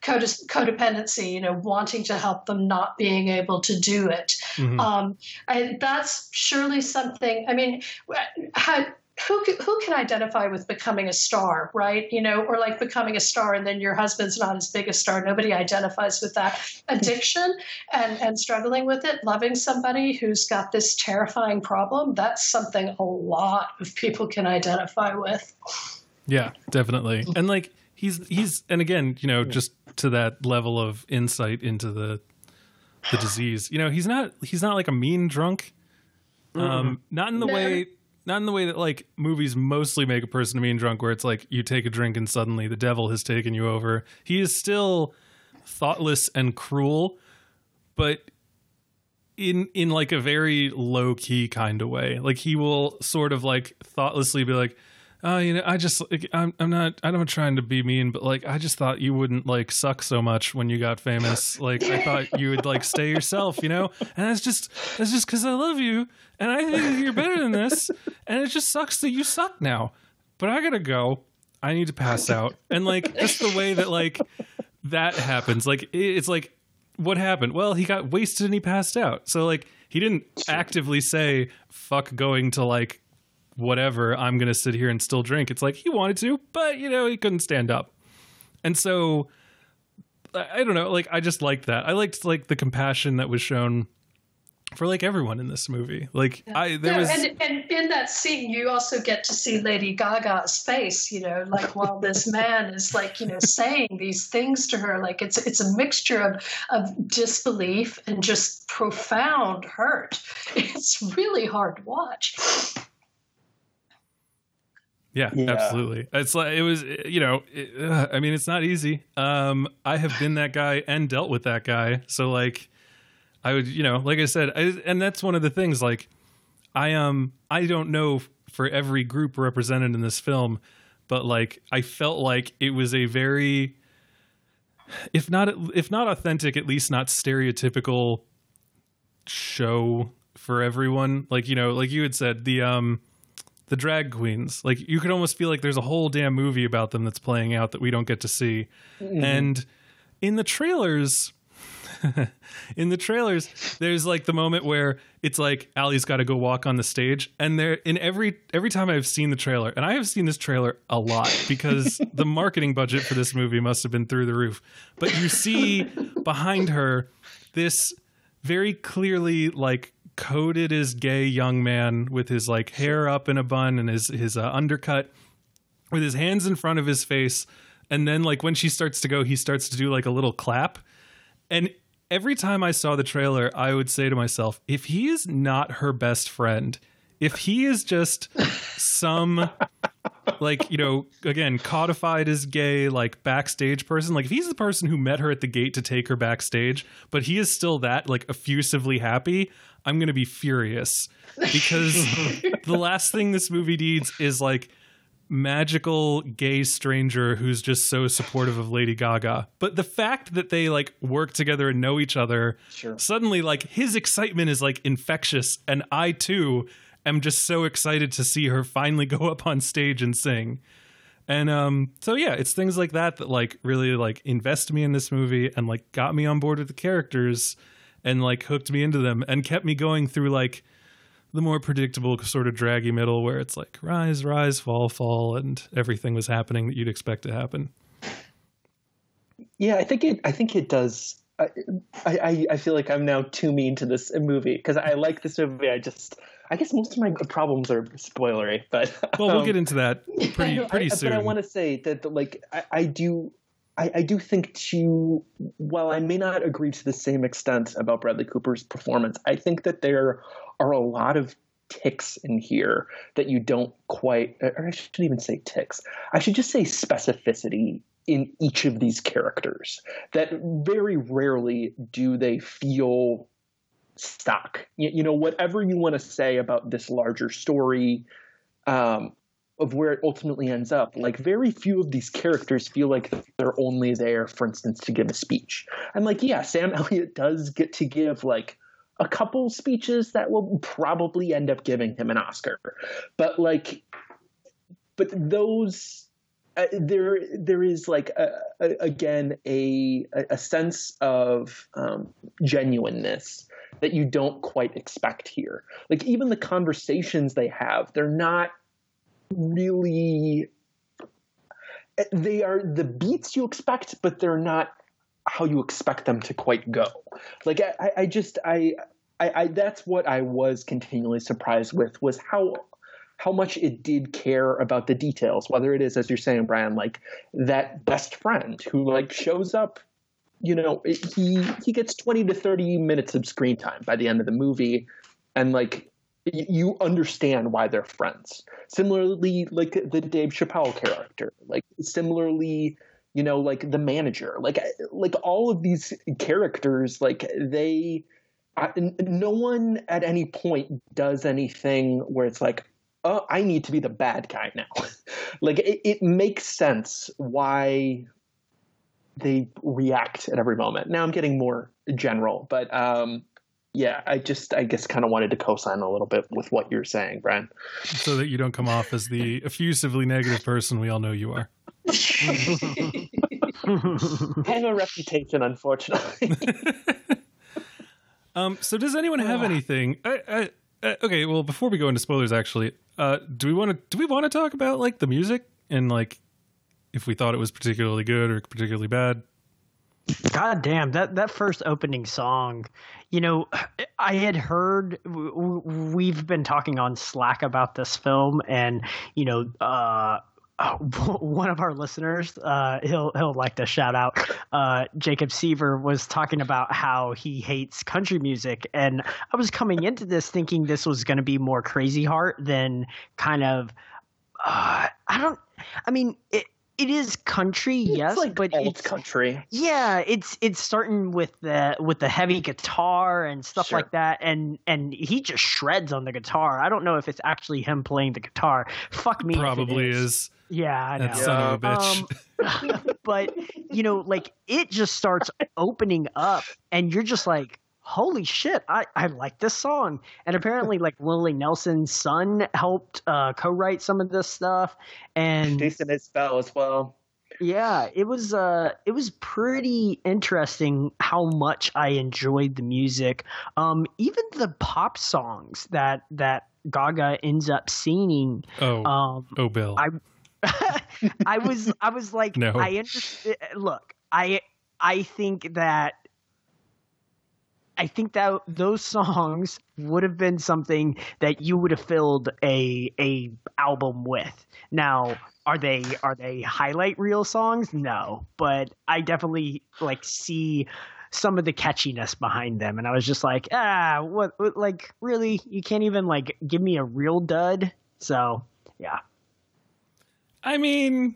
codependency, wanting to help them, not being able to do it. Mm-hmm. That's surely something. I mean, who can identify with becoming a star, right? Or becoming a star and then your husband's not as big a star. Nobody identifies with that addiction and struggling with it. Loving somebody who's got this terrifying problem, that's something a lot of people can identify with. Yeah, definitely. And he's and again, just to that level of insight into the disease, he's not like a mean drunk. Not in the way... Not in the way that movies mostly make a person mean drunk, where it's you take a drink and suddenly the devil has taken you over. He is still thoughtless and cruel, but in a very low key kind of way. He will sort of thoughtlessly be oh, I just I'm not trying to be mean, but I just thought you wouldn't suck so much when you got famous. I thought you would stay yourself, And that's just because I love you and I think you're better than this. And it just sucks that you suck now. But I gotta go. I need to pass out. And just the way that that happens. It's what happened? Well, he got wasted and he passed out. So he didn't actively say fuck going to whatever, I'm going to sit here and still drink. It's he wanted to, but he couldn't stand up. And so I don't know. Like, I just liked that. I liked like the compassion that was shown for like everyone in this movie. Like and in that scene, you also get to see Lady Gaga's face, you know, like while this man is like, you know, saying these things to her, like it's a mixture of disbelief and just profound hurt. It's really hard to watch. Yeah, absolutely. It's like, it was, you know, I mean, it's not easy. I have been that guy and dealt with that guy. So like, I would, you know, like I said, and that's one of the things, like, I don't know for every group represented in this film, but like, I felt like it was a very, if not authentic, at least not stereotypical show for everyone. Like, you know, like you had said, the drag queens, like you could almost feel like there's a whole damn movie about them that's playing out that we don't get to see. Mm-hmm. And in the trailers, there's like the moment where it's like Allie's got to go walk on the stage, and there in every time I've seen the trailer, and I have seen this trailer a lot because the marketing budget for this movie must have been through the roof, but you see behind her this very clearly like coded as gay young man with his like hair up in a bun and his undercut, with his hands in front of his face, and then like when she starts to go, he starts to do like a little clap. And every time I saw the trailer, I would say to myself, if he is not her best friend, if he is just some, like, you know, again, codified as gay, like backstage person, like if he's the person who met her at the gate to take her backstage, but he is still that like effusively happy, I'm going to be furious, because the last thing this movie needs is like magical gay stranger who's just so supportive of Lady Gaga. But the fact that they like work together and know each other, sure, suddenly like his excitement is like infectious, and I too am just so excited to see her finally go up on stage and sing. And so yeah, it's things like that that like really like invest me in this movie and like got me on board with the characters and like hooked me into them and kept me going through like the more predictable sort of draggy middle where it's like rise, rise, fall, fall, and everything was happening that you'd expect to happen. Yeah, I think it does. I feel like I'm now too mean to this movie because I like this movie. I guess most of my problems are spoilery, but well, we'll get into that pretty soon. But I want to say that like I do think too, while I may not agree to the same extent about Bradley Cooper's performance, I think that there are a lot of ticks in here that you don't quite, or I shouldn't even say ticks. I should just say specificity in each of these characters, that very rarely do they feel stuck. You know, whatever you want to say about this larger story, of where it ultimately ends up, like very few of these characters feel like they're only there, for instance, to give a speech. And like, yeah, Sam Elliott does get to give like a couple speeches that will probably end up giving him an Oscar. But like, but those, there is like, again, a sense of genuineness that you don't quite expect here. Like even the conversations they have, they're not really, they are the beats you expect, but they're not how you expect them to quite go. Like I that's what I was continually surprised with, was how much it did care about the details, whether it is, as you're saying, Brian, like that best friend who like shows up, you know, he gets 20 to 30 minutes of screen time by the end of the movie, and like you understand why they're friends. Similarly, like the Dave Chappelle character, like similarly, you know, like the manager, like all of these characters, like no one at any point does anything where it's like, oh, I need to be the bad guy now. Like it makes sense why they react at every moment. Now I'm getting more general, but, yeah, I guess kind of wanted to co-sign a little bit with what you're saying, Brian. So that you don't come off as the effusively negative person we all know you are. I have a reputation, unfortunately. So does anyone have anything? Okay, well, before we go into spoilers, actually, do we want to talk about like the music and like if we thought it was particularly good or particularly bad? God damn, that first opening song, you know, I had heard, we've been talking on Slack about this film, and, you know, one of our listeners, he'll like to shout out, Jacob Seaver, was talking about how he hates country music. And I was coming into this thinking this was going to be more Crazy Heart than kind of, it is country, yes, like but it's country. Yeah, it's starting with the heavy guitar and stuff sure. like that, and he just shreds on the guitar. I don't know if it's actually him playing the guitar. Fuck me, probably is. Yeah, I know. That son of a bitch. But you know, like it just starts opening up, and you're just like, holy shit, I like this song. And apparently like Willie Nelson's son helped co-write some of this stuff, and Jason Isbell as well. Yeah, it was pretty interesting how much I enjoyed the music. Even the pop songs that Gaga ends up singing. Bill. I was like no. I think that those songs would have been something that you would have filled a album with. Now, are they highlight reel songs? No, but I definitely like see some of the catchiness behind them, and I was just like, what like really? You can't even like give me a real dud. So yeah, I mean,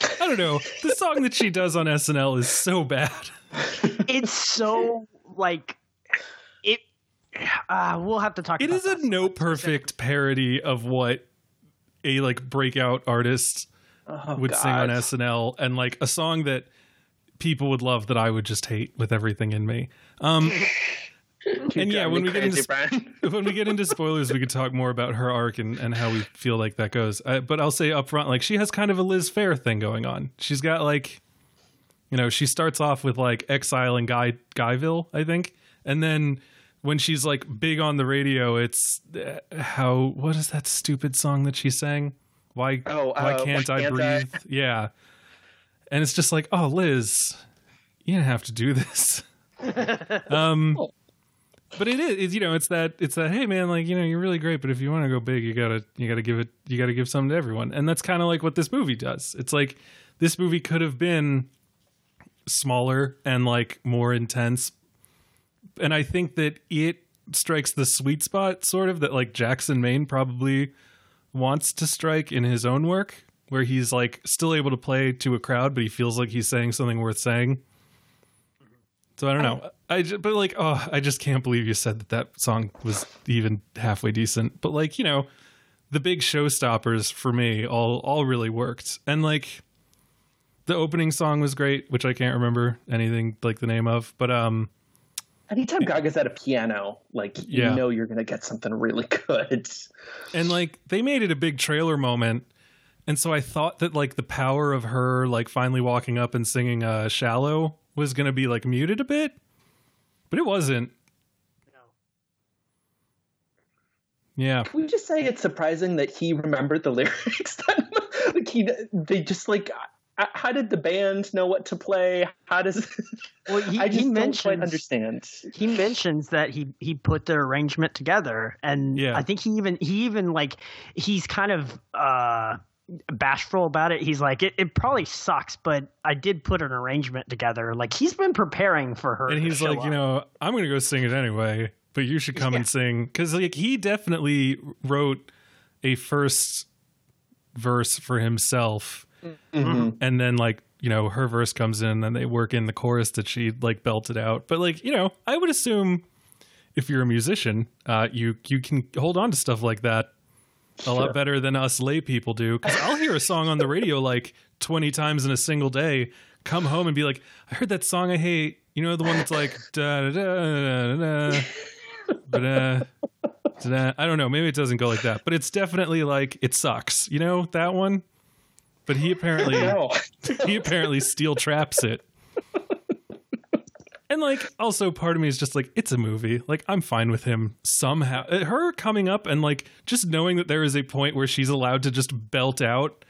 I don't know. The song that she does on SNL is so bad. It's so. Like it, we'll have to talk. It about is a that. No perfect parody of what a like breakout artist would God. Sing on SNL, and like a song that people would love that I would just hate with everything in me. And yeah, when we get into spoilers, we could talk more about her arc and how we feel like that goes. But I'll say up front, like she has kind of a Liz Phair thing going on. She's got like. You know, she starts off with like Exile and Guyville, I think. And then when she's like big on the radio, it's what is that stupid song that she sang? Why can't I breathe? Yeah. And it's just like, oh, Liz, you didn't have to do this. But it is, you know, it's that, hey man, like, you know, you're really great, but if you want to go big, you gotta give something to everyone. And that's kind of like what this movie does. It's like, this movie could have been smaller and like more intense, and I think that it strikes the sweet spot sort of that like Jackson Maine probably wants to strike in his own work, where he's like still able to play to a crowd but he feels like he's saying something worth saying. So I don't know, I just can't believe you said that song was even halfway decent, but like, you know, the big showstoppers for me all really worked. And like the opening song was great, which I can't remember anything like the name of, but anytime Gaga's at a piano, like you know you're gonna get something really good. And like they made it a big trailer moment, and so I thought that like the power of her like finally walking up and singing "Shallow" was gonna be like muted a bit, but it wasn't. Yeah. Can we just say it's surprising that he remembered the lyrics? Like they just like. How did the band know what to play? How does? Well, I just don't quite understand. He mentions that he put the arrangement together, and yeah. I think he even like he's kind of bashful about it. He's like, it probably sucks, but I did put an arrangement together. Like he's been preparing for her, and he's like, you know, I'm gonna go sing it anyway, but you should come and sing, because like he definitely wrote a first verse for himself. Mm-hmm. And then like, you know, her verse comes in and then they work in the chorus that she like belted out. But like, you know, I would assume if you're a musician, you can hold on to stuff like that a lot better than us lay people do. Because I'll hear a song on the radio like 20 times in a single day, come home and be like, I heard that song I hate. You know, the one that's like, da da da da da da. I don't know. Maybe it doesn't go like that, but it's definitely like, it sucks. You know, that one. But he apparently steel traps it. And like, also part of me is just like, it's a movie. Like, I'm fine with him somehow. Her coming up and like, just knowing that there is a point where she's allowed to just belt out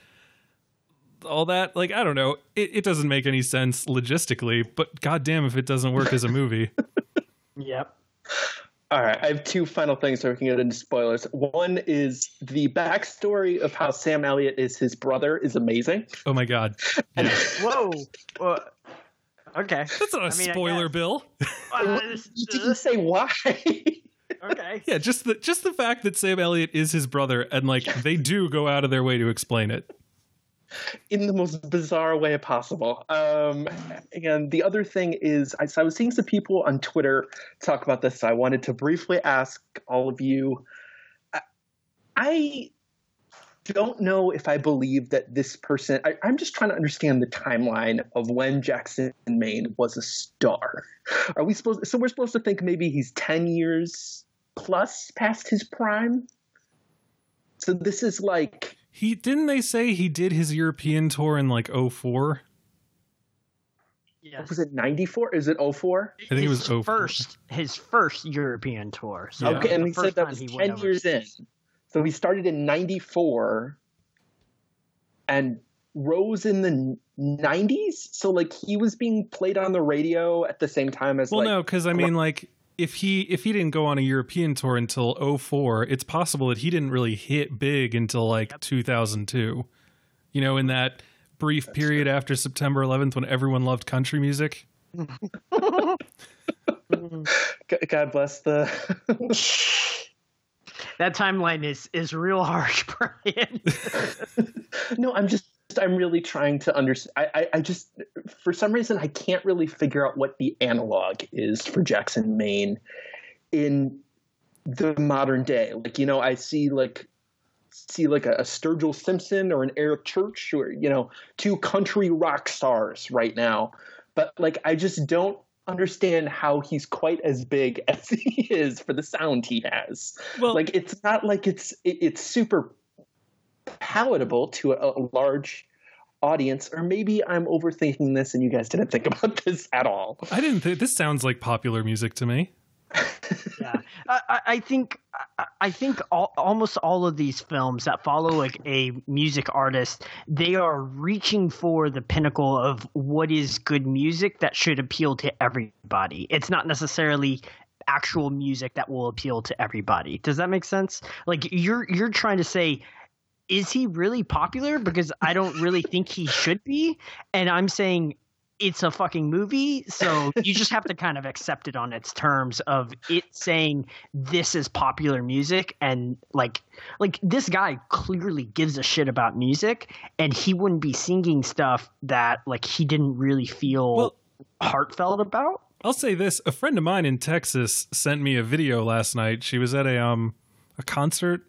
all that. Like, I don't know. It doesn't make any sense logistically, but goddamn if it doesn't work as a movie. Yep. All right. I have two final things so we can get into spoilers. One is the backstory of how Sam Elliott is his brother is amazing. Oh, my God. Yeah. Whoa. Okay. That's not a spoiler, Bill. Did you say why? Okay. Yeah, just the fact that Sam Elliott is his brother, and like they do go out of their way to explain it in the most bizarre way possible. And the other thing is, I was seeing some people on Twitter talk about this. So I wanted to briefly ask all of you. I don't know if I believe that this person. I'm just trying to understand the timeline of when Jackson Maine was a star. Are we supposed? So we're supposed to think maybe he's 10 years plus past his prime. So this is like he didn't. They say he did his European tour in like 04. Yes. Was it 94? Is it 04? I think it was 04. His first European tour. So okay, and he said that was 10 years in. So he started in 94 and rose in the 90s. So like he was being played on the radio at the same time as no, because I mean like if he didn't go on a European tour until 04, it's possible that he didn't really hit big until like 2002. You know, in that brief period after September 11th when everyone loved country music. God bless the... That timeline is real harsh, Brian. No, I'm really trying to understand. I just, for some reason, I can't really figure out what the analog is for Jackson Maine in the modern day. Like, you know, I see a Sturgill Simpson or an Eric Church or, you know, two country rock stars right now. But like, I just don't understand how he's quite as big as he is for the sound he has. Well, like it's not like it's super palatable to a large audience. Or maybe I'm overthinking this and you guys didn't think about this at all. I didn't think this sounds like popular music to me. Yeah, I think almost all of these films that follow like a music artist, they are reaching for the pinnacle of what is good music that should appeal to everybody. It's not necessarily actual music that will appeal to everybody. Does that make sense? Like you're trying to say, is he really popular? Because I don't really think he should be, and I'm saying it's a fucking movie, so you just have to kind of accept it on its terms of it saying this is popular music, and like this guy clearly gives a shit about music, and he wouldn't be singing stuff that like he didn't really feel heartfelt about. I'll say this: a friend of mine in Texas sent me a video last night. She was at a concert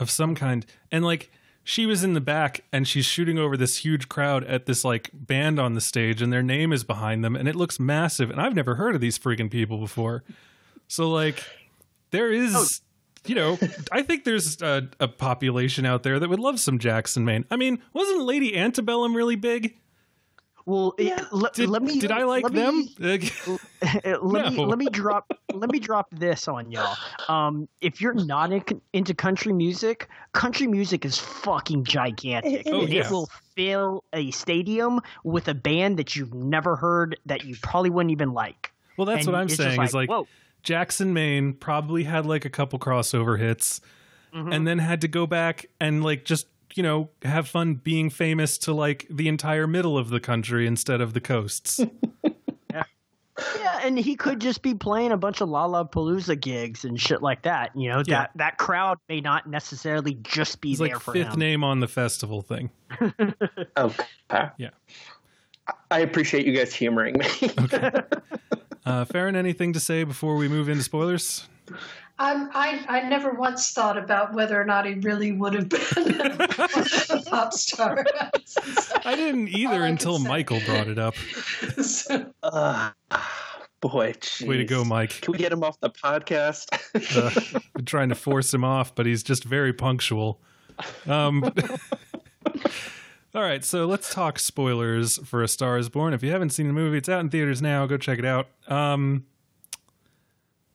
of some kind, and like, she was in the back and she's shooting over this huge crowd at this like band on the stage, and their name is behind them and it looks massive. And I've never heard of these freaking people before. So like there is, you know, I think there's a population out there that would love some Jackson Maine. I mean, wasn't Lady Antebellum really big? Well, yeah. Let me drop this on y'all. If you're not into country music is fucking gigantic. It will fill a stadium with a band that you've never heard that you probably wouldn't even like. Well, that's what I'm saying. Like, is like whoa. Jackson Maine probably had like a couple crossover hits, and then had to go back and like just, you know, have fun being famous to like the entire middle of the country instead of the coasts. Yeah, and he could just be playing a bunch of Lollapalooza gigs and shit like that. You know, that crowd may not necessarily just be there like for him. Fifth name on the festival thing. Okay. Yeah. I appreciate you guys humoring me. Okay. Farran, anything to say before we move into spoilers? I never once thought about whether or not he really would have been a pop star. I didn't either until Michael brought it up. Boy, geez. Way to go, Mike. Can we get him off the podcast? We're trying to force him off, but he's just very punctual. All right, so let's talk spoilers for A Star is Born. If you haven't seen the movie, it's out in theaters now. Go check it out.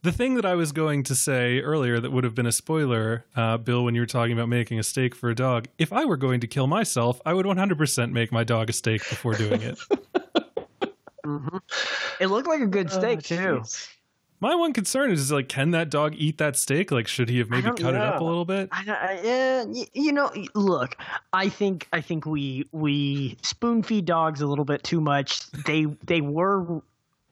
The thing that I was going to say earlier that would have been a spoiler, Bill, when you were talking about making a steak for a dog, if I were going to kill myself, I would 100% make my dog a steak before doing it. Mm-hmm. It looked like a good steak, too. My one concern is, like, can that dog eat that steak? Like, should he have maybe cut it up a little bit? You know, look, I think we spoon feed dogs a little bit too much. They were,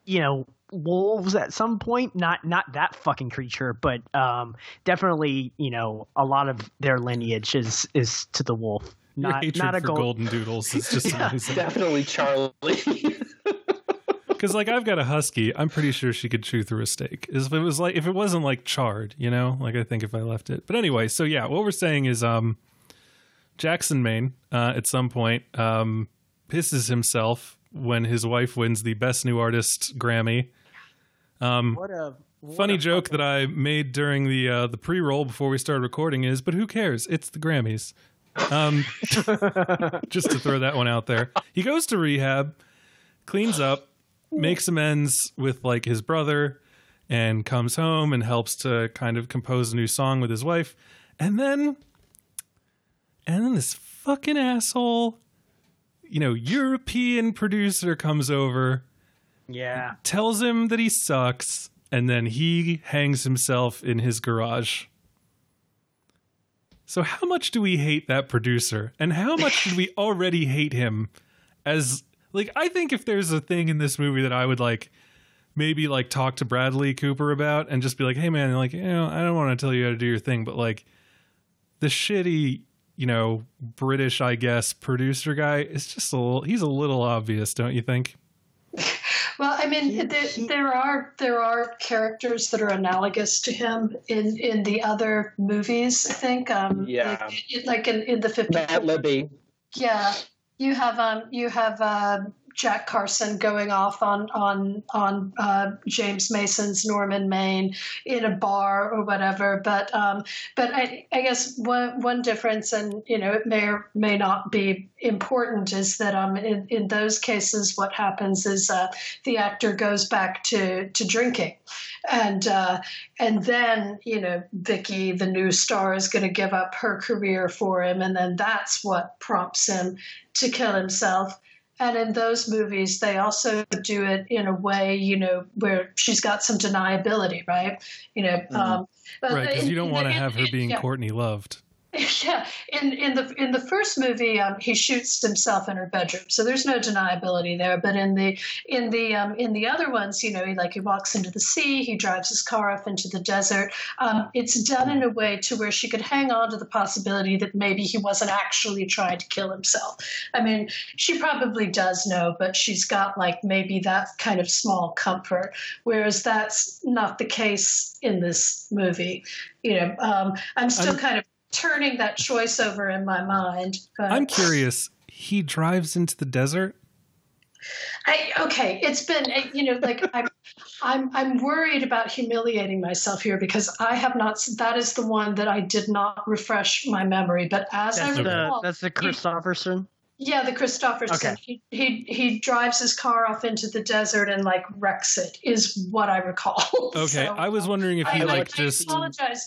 you know, wolves at some point, not that fucking creature, but definitely, you know, a lot of their lineage is to the wolf. Not a golden doodles is just amazing. Definitely Charlie. Because, like, I've got a husky. I'm pretty sure she could chew through a steak. If it wasn't like charred, you know, like I think if I left it. But anyway, so yeah, what we're saying is, Jackson, Maine, at some point, pisses himself when his wife wins the Best New Artist Grammy. What a funny joke that I made during the pre-roll before we started recording is, but who cares? It's the Grammys. Just to throw that one out there. He goes to rehab, cleans up, makes amends with like his brother, and comes home and helps to kind of compose a new song with his wife. And then this fucking asshole, you know, European producer comes over, tells him that he sucks, and then he hangs himself in his garage. So how much do we hate that producer? And how much did we already hate him as... Like, I think if there's a thing in this movie that I would, like, maybe, like, talk to Bradley Cooper about and just be like, hey, man, like, you know, I don't want to tell you how to do your thing, but, like, the shitty, you know, British, I guess, producer guy is just he's a little obvious, don't you think? Well, I mean, there are characters that are analogous to him in the other movies, I think. Like in the 50s. Matt Libby. Yeah. You have Jack Carson going off on James Mason's Norman Maine in a bar or whatever, but I guess one difference, and you know it may or may not be important, is that in those cases what happens is the actor goes back to drinking, and then you know Vicky, the new star, is going to give up her career for him, and then that's what prompts him to kill himself. And in those movies, they also do it in a way, you know, where she's got some deniability, right? You know, mm-hmm. Right? Because you don't want to have her being Courtney Loved. Yeah, in the first movie, he shoots himself in her bedroom, so there's no deniability there. But in the other ones, you know, he walks into the sea, he drives his car off into the desert. It's done in a way to where she could hang on to the possibility that maybe he wasn't actually trying to kill himself. I mean, she probably does know, but she's got like maybe that kind of small comfort, whereas that's not the case in this movie. You know, I'm still kind of turning that choice over in my mind. But I'm curious. He drives into the desert? It's been, you know, like I'm worried about humiliating myself here because I have not. That is the one that I did not refresh my memory. But that's the Christofferson. Yeah, the Christofferson. Okay. He drives his car off into the desert and like wrecks it is what I recall. Okay, so, I was wondering if I apologize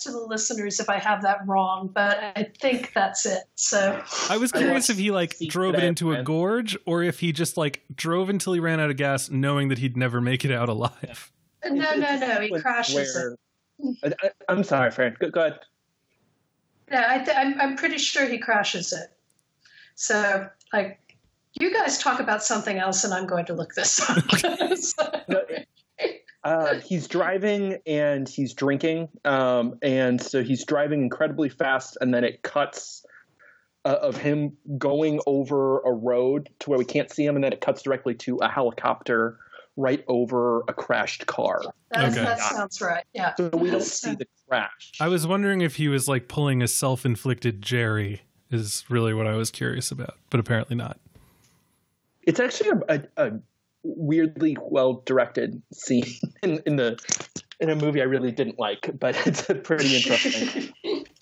to the listeners if I have that wrong, but I think that's it. So I was curious if he like drove it into a gorge or if he just like drove until he ran out of gas, knowing that he'd never make it out alive. No. He crashes. I'm sorry, Fran. Go ahead. No, I'm pretty sure he crashes it. So, like, you guys talk about something else, and I'm going to look this up. He's driving and he's drinking, and so he's driving incredibly fast, and then it cuts of him going over a road to where we can't see him, and then it cuts directly to a helicopter right over a crashed car. That sounds right, yeah. So we don't see the crash. I was wondering if he was, like, pulling a self-inflicted Jerry. Is really what I was curious about, but apparently not. It's actually a weirdly well-directed scene in a movie I really didn't like, but it's a pretty interesting.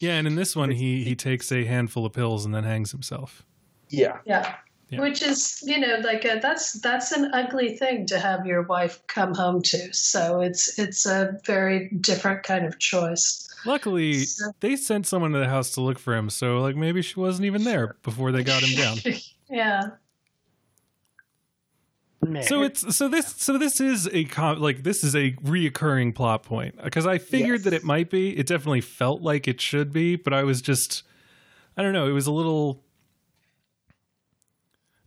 Yeah, and in this one, he takes a handful of pills and then hangs himself. Yeah. Yeah. Which is, you know, like that's an ugly thing to have your wife come home to. So it's a very different kind of choice. Luckily, they sent someone to the house to look for him. So like maybe she wasn't even there before they got him down. Yeah. So this is a reoccurring plot point, because I figured that it might be. It definitely felt like it should be, but I was just, I don't know. It was a little.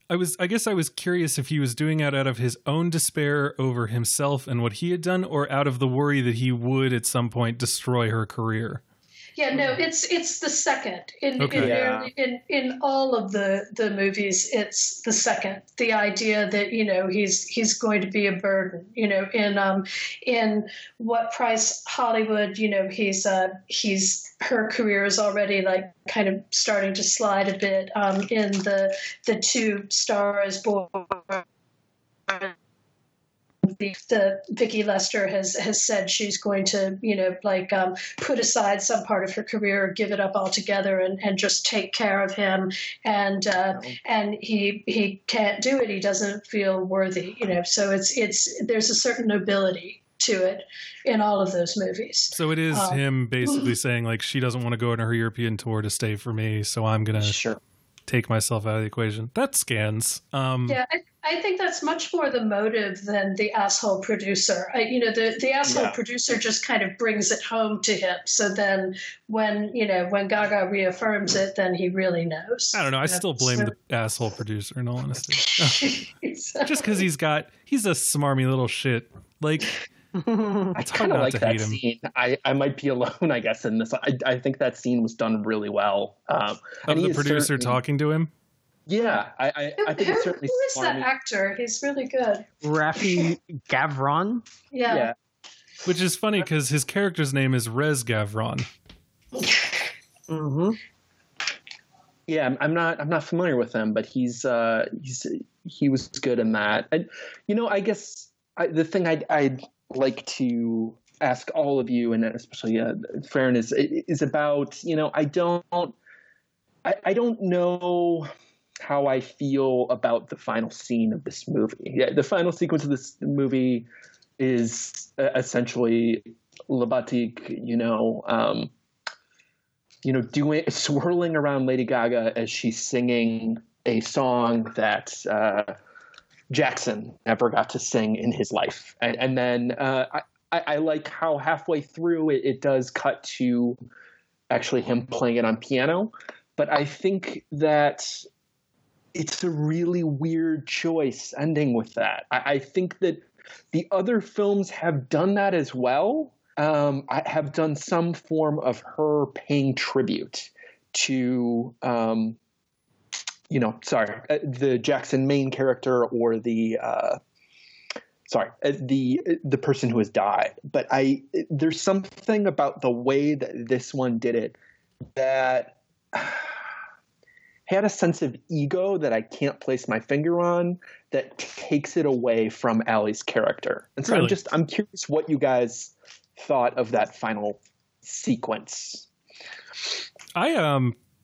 I guess I was curious if he was doing it out of his own despair over himself and what he had done, or out of the worry that he would at some point destroy her career. Yeah, no, it's the second in all of the movies. It's the second, the idea that, you know, he's going to be a burden, you know, in What Price Hollywood, you know, he's her career is already like kind of starting to slide a bit, in the two stars born. The Vicki Lester has said she's going to, you know, like put aside some part of her career, give it up altogether, and just take care of him. And he can't do it. He doesn't feel worthy, you know. So there's a certain nobility to it in all of those movies. So it is him basically saying like she doesn't want to go on her European tour to stay for me, so I'm gonna take myself out of the equation. That scans. Yeah. I think that's much more the motive than the asshole producer. The asshole producer just kind of brings it home to him. So then when Gaga reaffirms it, then he really knows. I don't know. I still blame the asshole producer, in all honesty. Just because he's a smarmy little shit. Like, I kind of like that scene. I might be alone, I guess, in this. I think that scene was done really well. And the producer talking to him? Yeah, I think it's certainly. Who is that actor? He's really good. Raffi Gavron? Yeah. Which is funny because his character's name is Rez Gavron. Mm-hmm. Yeah, I'm not familiar with him, but he was good in that. And, you know, I guess the thing I'd like to ask all of you, and especially Farran, is about, you know, I don't know. How I feel about the final scene of this movie. Yeah, the final sequence of this movie is essentially Libatique, swirling around Lady Gaga as she's singing a song that Jackson never got to sing in his life. And then I like how halfway through it does cut to actually him playing it on piano. But I think that it's a really weird choice ending with that. I think that the other films have done that as well. I have done some form of her paying tribute to, the Jackson main character or the person who has died. But there's something about the way that this one did it that had a sense of ego that I can't place my finger on that takes it away from Allie's character. And so really? I'm curious what you guys thought of that final sequence. I,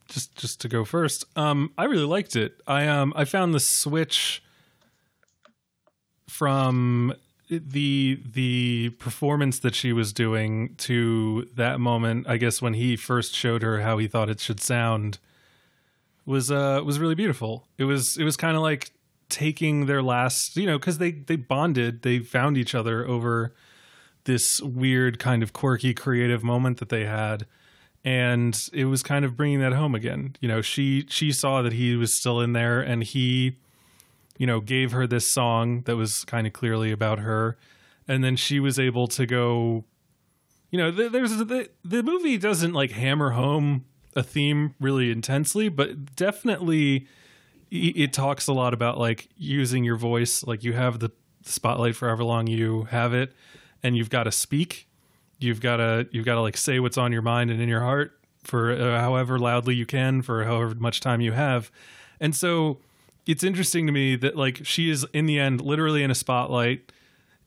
just to go first, I really liked it. I found the switch from the performance that she was doing to that moment, I guess when he first showed her how he thought it should sound, was really beautiful. It was kind of like taking their last, you know, because they bonded, they found each other over this weird kind of quirky creative moment that they had, and it was kind of bringing that home again. You know, she saw that he was still in there, and he, you know, gave her this song that was kind of clearly about her, and then she was able to go, you know, the movie doesn't like hammer home a theme really intensely, but definitely it talks a lot about like using your voice. Like you have the spotlight for however long you have it, and you've got to speak. You've got to like say what's on your mind and in your heart for however loudly you can, for however much time you have. And so it's interesting to me that like she is in the end literally in a spotlight,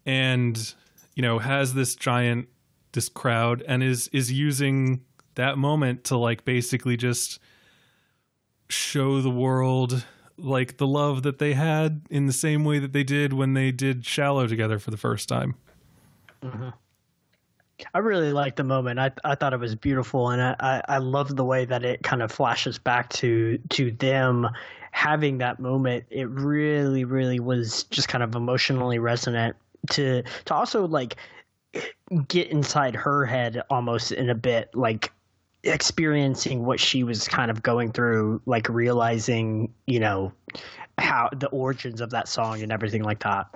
and, you know, has this crowd, and is using that moment to like basically just show the world like the love that they had in the same way that they did when they did Shallow together for the first time. Mm-hmm. I really liked the moment. I thought it was beautiful, and I loved the way that it kind of flashes back to them having that moment. It really, really was just kind of emotionally resonant to also like get inside her head almost in a bit, like experiencing what she was kind of going through, like realizing, you know, how the origins of that song and everything like that.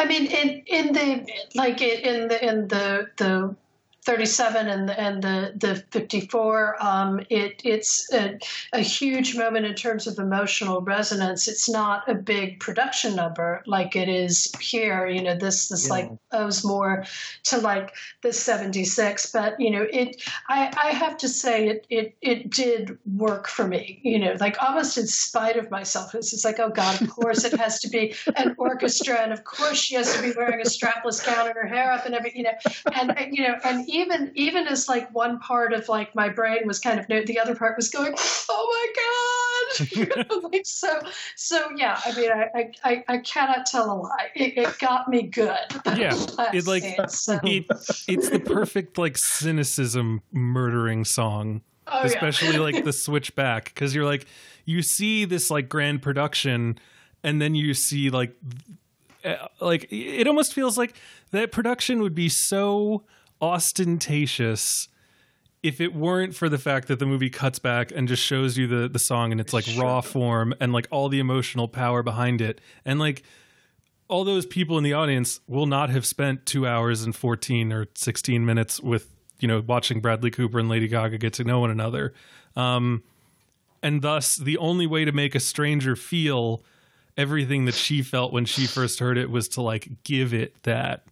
I mean, in the 37 and the 54, it's a huge moment in terms of emotional resonance. It's not a big production number like it is here. You know, this like owes more to like the 76, but you know, I have to say it did work for me. You know, like almost in spite of myself, it's like, oh God, of course it has to be an orchestra, and of course she has to be wearing a strapless gown and her hair up and everything. And even as like one part of like my brain was kind of, the other part was going, oh my God. Like, so yeah, I mean, I cannot tell a lie. It got me good. Yeah. It's the perfect like cynicism murdering song, like the switchback. 'Cause you're like, you see this like grand production, and then you see like it almost feels like that production would be so ostentatious if it weren't for the fact that the movie cuts back and just shows you the song and it's like raw form and like all the emotional power behind it. And like all those people in the audience will not have spent 2 hours and 14 or 16 minutes with, you know, watching Bradley Cooper and Lady Gaga get to know one another. And thus the only way to make a stranger feel everything that she felt when she first heard it was to like give it that.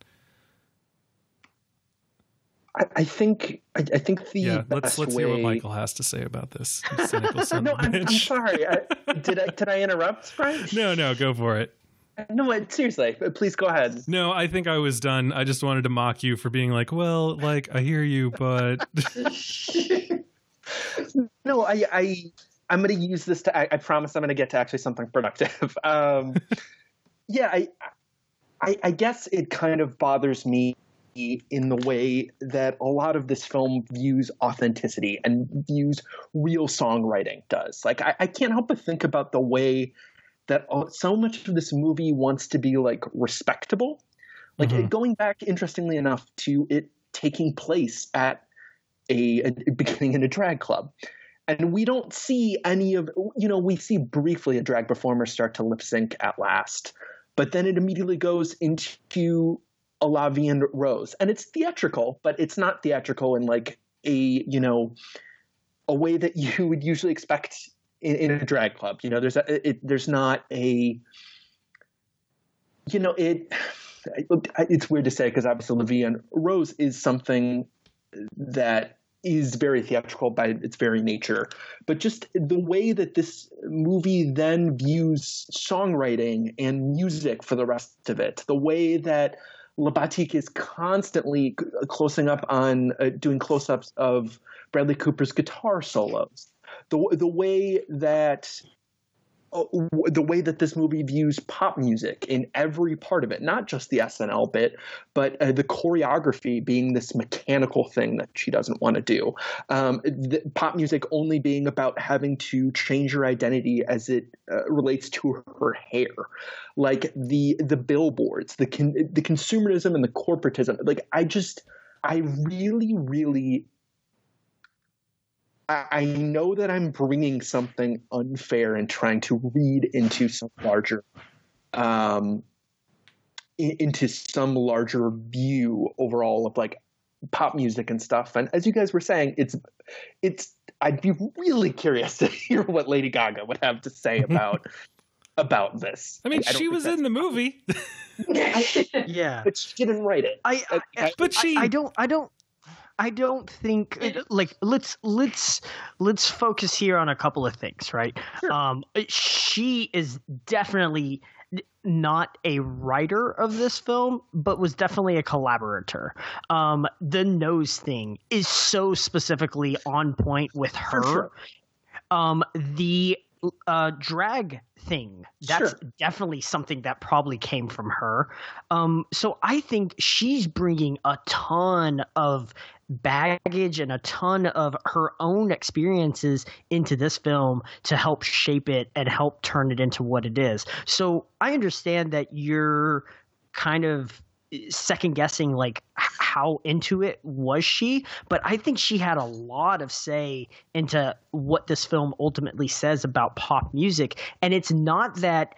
I think the best let's hear what Michael has to say about this. No, I'm sorry. Did I interrupt, Brian? No, go for it. No, seriously, please go ahead. No, I think I was done. I just wanted to mock you for being like, well, like I hear you, but no, I'm going to use this to. I promise I'm going to get to actually something productive. I guess it kind of bothers me in the way that a lot of this film views authenticity and views real songwriting does. Like, I can't help but think about the way that so much of this movie wants to be, like, respectable. Like, mm-hmm. Going back, interestingly enough, to it taking place at a beginning in a drag club. And we don't see any of – you know, we see briefly a drag performer start to lip sync at last. But then it immediately goes into – A La Vie en Rose, and it's theatrical, but it's not theatrical in like a way that you would usually expect in a drag club. You know, it's weird to say because obviously La Vie en Rose is something that is very theatrical by its very nature, but just the way that this movie then views songwriting and music for the rest of it, the way that Libatique is constantly doing close-ups of Bradley Cooper's guitar solos. The way that this movie views pop music in every part of it, not just the SNL bit, but the choreography being this mechanical thing that she doesn't want to do. Pop music only being about having to change her identity as it relates to her hair. Like the billboards, the consumerism and the corporatism. Like I know that I'm bringing something unfair and trying to read into some larger view overall of like pop music and stuff. And as you guys were saying, I'd be really curious to hear what Lady Gaga would have to say about this. I mean, she was in the movie. Yeah. But she didn't write it. I don't think like let's focus here on a couple of things, right? Sure. She is definitely not a writer of this film, but was definitely a collaborator. The nose thing is so specifically on point with her. Sure. The drag thing. That's sure. Definitely something that probably came from her. So I think she's bringing a ton of baggage and a ton of her own experiences into this film to help shape it and help turn it into what it is. So I understand that you're kind of second guessing, like, how into it was she? But I think she had a lot of say into what this film ultimately says about pop music. And it's not that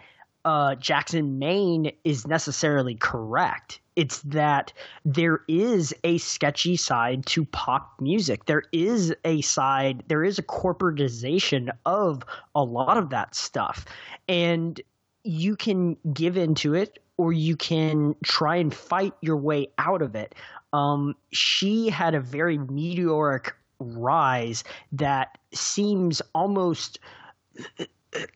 Jackson Maine is necessarily correct. It's that there is a sketchy side to pop music. There is a side, there is a corporatization of a lot of that stuff. And you can give into it, or you can try and fight your way out of it. She had a very meteoric rise that seems almost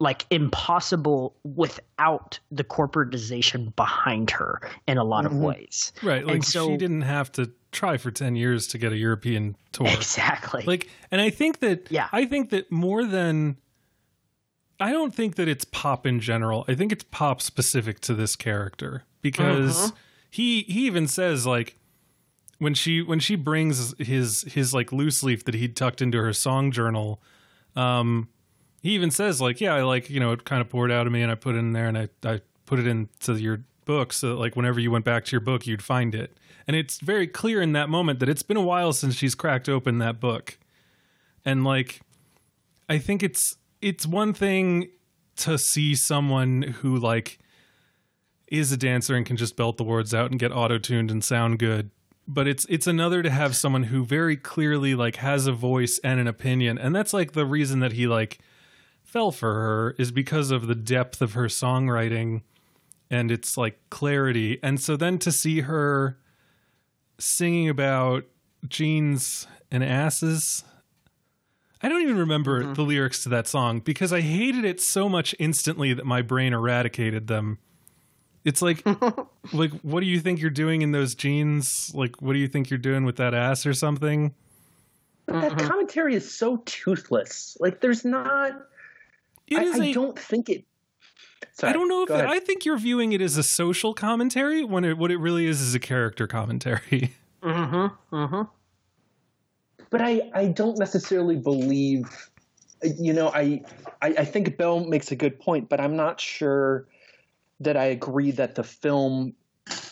like impossible without the corporatization behind her in a lot of ways. Right. Like, and so, she didn't have to try for 10 years to get a European tour. Exactly. Like, and I think that, yeah. I think that more than, I don't think that it's pop in general. I think it's pop specific to this character, because he even says, like, when she brings his like loose leaf that he tucked into her song journal, he even says, like, yeah, I, like, you know, it kind of poured out of me and I put it in there and I put it into your book so that, like, whenever you went back to your book, you'd find it. And it's very clear in that moment that it's been a while since she's cracked open that book. And, like, I think it's one thing to see someone who, like, is a dancer and can just belt the words out and get auto-tuned and sound good. But it's another to have someone who very clearly, like, has a voice and an opinion. And that's, like, the reason that he, like, fell for her is because of the depth of her songwriting and its, like, clarity. And so then to see her singing about jeans and asses, I don't even remember the lyrics to that song because I hated it so much instantly that my brain eradicated them. It's like, like, what do you think you're doing in those jeans? Like, what do you think you're doing with that ass or something? That commentary is so toothless. Like, there's not, I don't think it. Sorry, I don't know if it, I think you're viewing it as a social commentary when what it really is a character commentary. But I don't necessarily believe, you know, I think Bell makes a good point, but I'm not sure that I agree that the film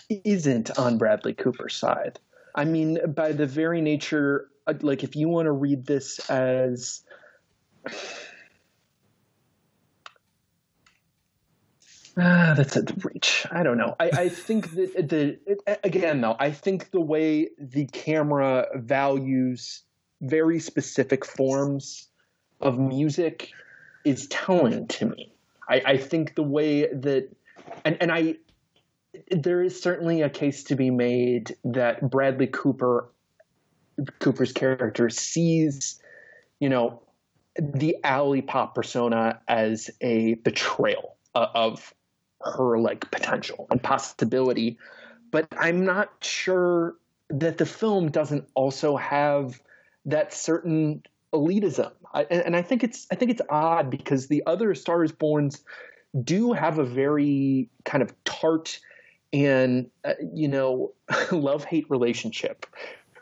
isn't on Bradley Cooper's side. I mean, by the very nature, like, if you want to read this as that's a reach. I don't know. I think that again, though, I think the way the camera values very specific forms of music is telling to me. I think the way that and there is certainly a case to be made that Bradley Cooper's character sees, you know, the alley pop persona as a betrayal of her, like, potential and possibility. But I'm not sure that the film doesn't also have that certain elitism. And I think it's odd because the other Star Is Borns do have a very kind of tart and, you know, love-hate relationship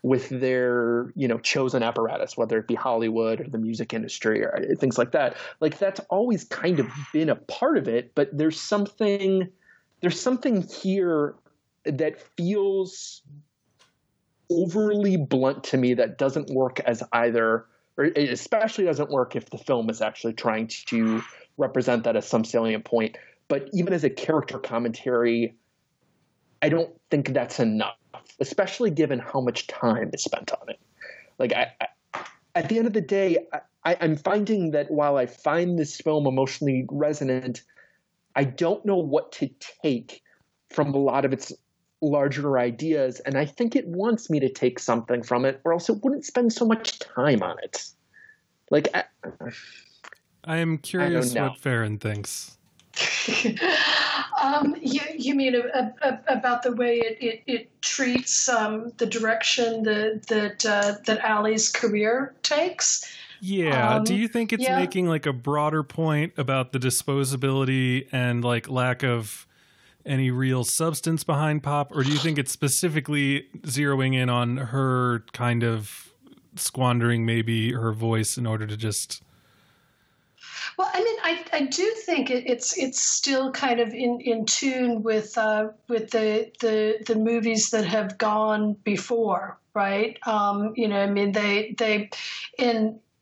with their, you know, chosen apparatus, whether it be Hollywood or the music industry or things like that. Like, that's always kind of been a part of it, but there's something here that feels overly blunt to me that doesn't work as either, or it especially doesn't work if the film is actually trying to represent that as some salient point. But even as a character commentary, I don't think that's enough, especially given how much time is spent on it. Like, I at the end of the day, I'm finding that while I find this film emotionally resonant, I don't know what to take from a lot of its larger ideas. And I think it wants me to take something from it, or else it wouldn't spend so much time on it. Like, I am curious what Farran thinks. You mean about the way it treats the direction that Allie's career takes? Yeah. Do you think it's making like a broader point about the disposability and like lack of any real substance behind pop? Or do you think it's specifically zeroing in on her kind of squandering maybe her voice in order to just... Well, I mean, I do think it's still kind of in tune with the movies that have gone before, right? You know, I mean, they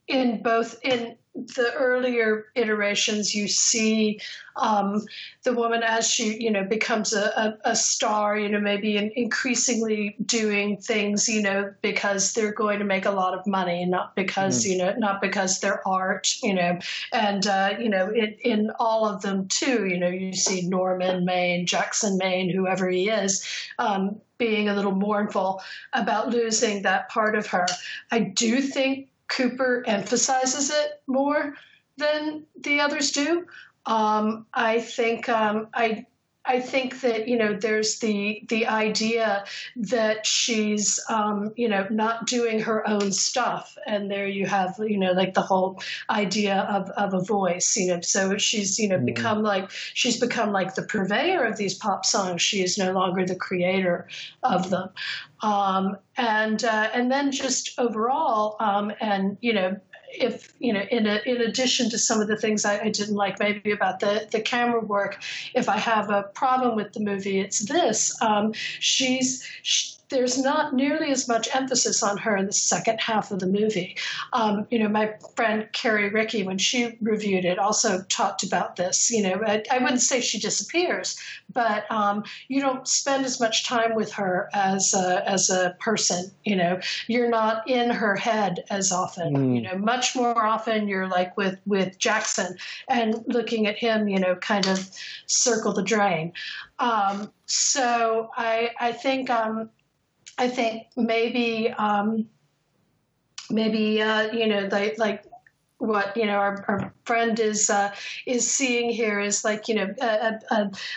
in both in the earlier iterations, you see the woman as she, you know, becomes a star, you know, maybe increasingly doing things, you know, because they're going to make a lot of money, not because, you know, not because they're art, you know, and, you know, in all of them too, you know, you see Norman Maine, Jackson Maine, whoever he is, being a little mournful about losing that part of her. I do think Cooper emphasizes it more than the others do. I think that, you know, there's the idea that she's, you know, not doing her own stuff. And there you have, you know, like the whole idea of a voice, you know, so she's, you know, become like the purveyor of these pop songs. She is no longer the creator of them. And then just overall, and, you know, if, you know, in addition to some of the things I didn't like maybe about the camera work, if I have a problem with the movie, it's this. There's not nearly as much emphasis on her in the second half of the movie. You know, my friend Carrie Rickey, when she reviewed it, also talked about this. You know, I wouldn't say she disappears, but you don't spend as much time with her as a person. You know, you're not in her head as often. You know, much more often you're like with Jackson and looking at him, you know, kind of circle the drain. So I think maybe you know, like what, you know, our friend is seeing here is like, you know,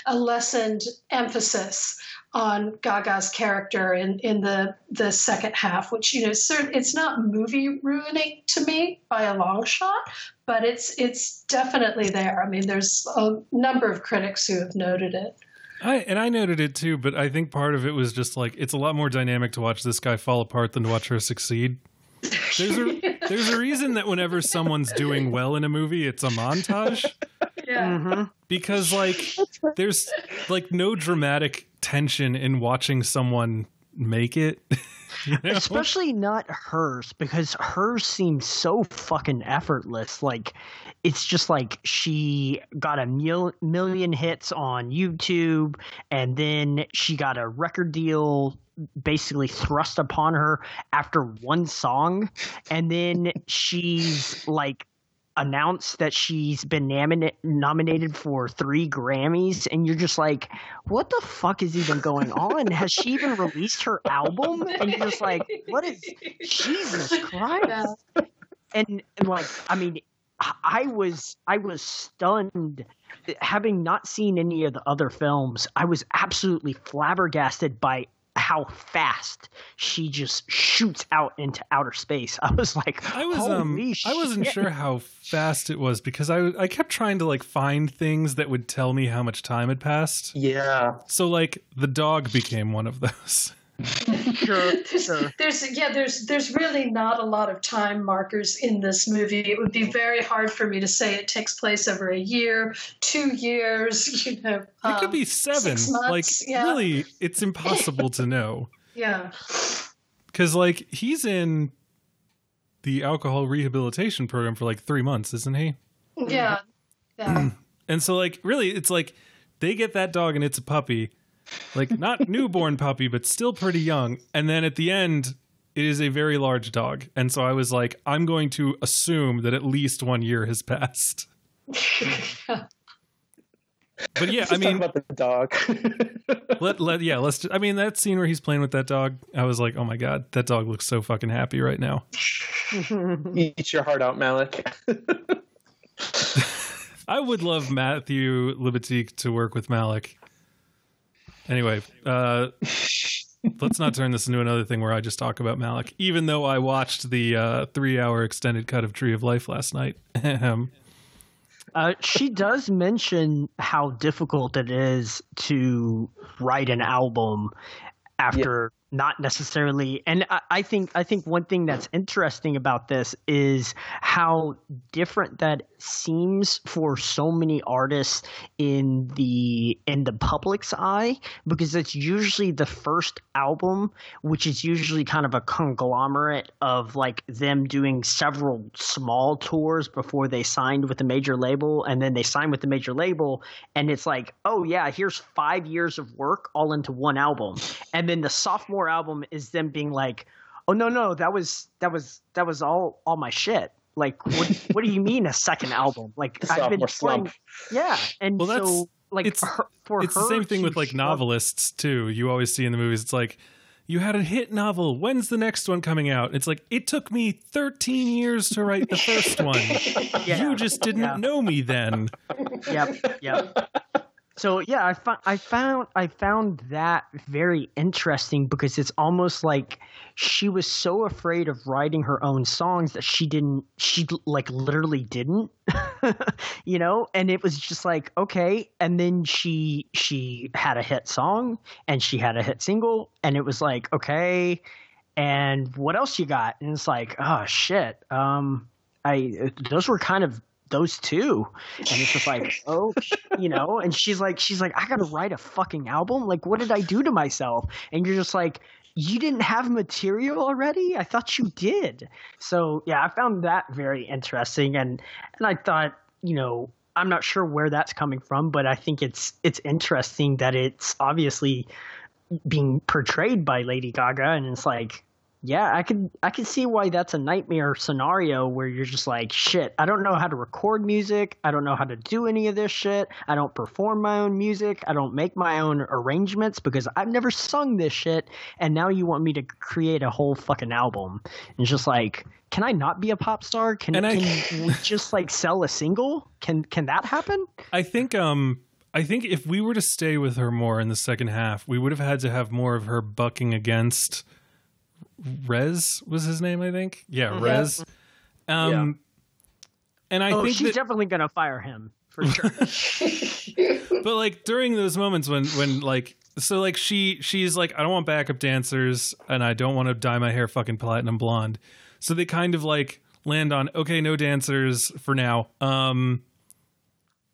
a lessened emphasis on Gaga's character in the second half, which, you know, it's not movie ruining to me by a long shot, but it's definitely there. I mean, there's a number of critics who have noted it. I noted it too, but I think part of it was just like, it's a lot more dynamic to watch this guy fall apart than to watch her succeed. There's a reason that whenever someone's doing well in a movie, it's a montage. Yeah. Mm-hmm. Because like, there's like no dramatic tension in watching someone make it. You know? Especially not hers, because hers seems so fucking effortless. Like, it's just like she got a million hits on YouTube, and then she got a record deal basically thrust upon her after one song, and then she's like announced that she's been nominated for 3 Grammys, and you're just like, what the fuck is even going on? Has she even released her album? And you're just like, what is Jesus Christ? And like, I mean, I was stunned. Having not seen any of the other films, I was absolutely flabbergasted by how fast she just shoots out into outer space. I was like, holy shit. I wasn't sure how fast it was, because I kept trying to like find things that would tell me how much time had passed. Yeah. So like the dog became one of those. Sure, sure. There's really not a lot of time markers in this movie. It would be very hard for me to say it takes place over a year, 2 years, you know. It could be 7. 6 months, like, really, it's impossible to know. Yeah. Because, like, he's in the alcohol rehabilitation program for, like, 3 months, isn't he? Yeah. Yeah. And so, like, really, it's like they get that dog and it's a puppy. Like, not newborn puppy, but still pretty young. And then at the end, it is a very large dog. And so I was like, I'm going to assume that at least 1 year has passed. But yeah, I mean, about the dog. Let's I mean, that scene where he's playing with that dog, I was like, oh my God, that dog looks so fucking happy right now. Eat your heart out, Malik. I would love Matthew Libatique to work with Malik. Anyway, Let's not turn this into another thing where I just talk about Malick, even though I watched the 3-hour extended cut of Tree of Life last night. She does mention how difficult it is to write an album after not necessarily. And I think one thing that's interesting about this is how different that seems for so many artists in the public's eye, because it's usually the first album, which is usually kind of a conglomerate of like them doing several small tours before they signed with a major label, and then they sign with the major label and it's like, oh yeah, here's 5 years of work all into one album. And then the sophomore album is them being like, oh no, that was all my shit. Like, what do you mean a second album? Like, I've been playing, yeah. And well, so, like, it's the same thing with like novelists too. You always see in the movies, it's like, you had a hit novel. When's the next one coming out? It's like, it took me 13 years to write the first one. Yeah. You just didn't know me then. Yep. So yeah, I found that very interesting, because it's almost like she was so afraid of writing her own songs that she literally didn't, you know. And it was just like, okay. And then she had a hit song and she had a hit single, and it was like, okay, and what else you got? And it's like, oh shit, those were kind of those two. And it's just like, oh, you know. And she's like, I gotta write a fucking album. Like, what did I do to myself? And you're just like, you didn't have material already? I thought you did. So yeah, I found that very interesting. And I thought, you know, I'm not sure where that's coming from, but I think it's interesting that it's obviously being portrayed by Lady Gaga. And it's like, yeah, I can see why that's a nightmare scenario, where you're just like, shit, I don't know how to record music. I don't know how to do any of this shit. I don't perform my own music. I don't make my own arrangements because I've never sung this shit. And now you want me to create a whole fucking album. And it's just like, can I not be a pop star? Can we just like sell a single? Can that happen? I think if we were to stay with her more in the second half, we would have had to have more of her bucking against Rez was his name, I think. Yeah, mm-hmm. Rez. And I think she's definitely gonna fire him for sure. But like during those moments when like, so like she's like, I don't want backup dancers, and I don't want to dye my hair fucking platinum blonde. So they kind of like land on, okay, no dancers for now. And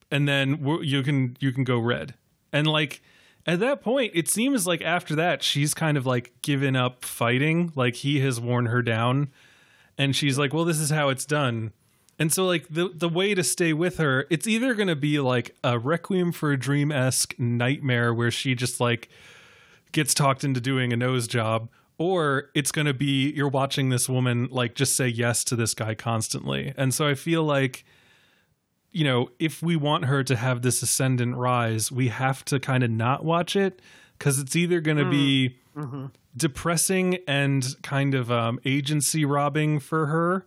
then you can go red. And like, at that point, it seems like after that, she's kind of like given up fighting. Like, he has worn her down, and she's like, well, this is how it's done. And so like the way to stay with her, it's either going to be like a Requiem for a Dream-esque nightmare where she just like gets talked into doing a nose job, or it's going to be, you're watching this woman like just say yes to this guy constantly. And so I feel like, you know, if we want her to have this ascendant rise, we have to kind of not watch it, because it's either going to be depressing and kind of agency robbing for her,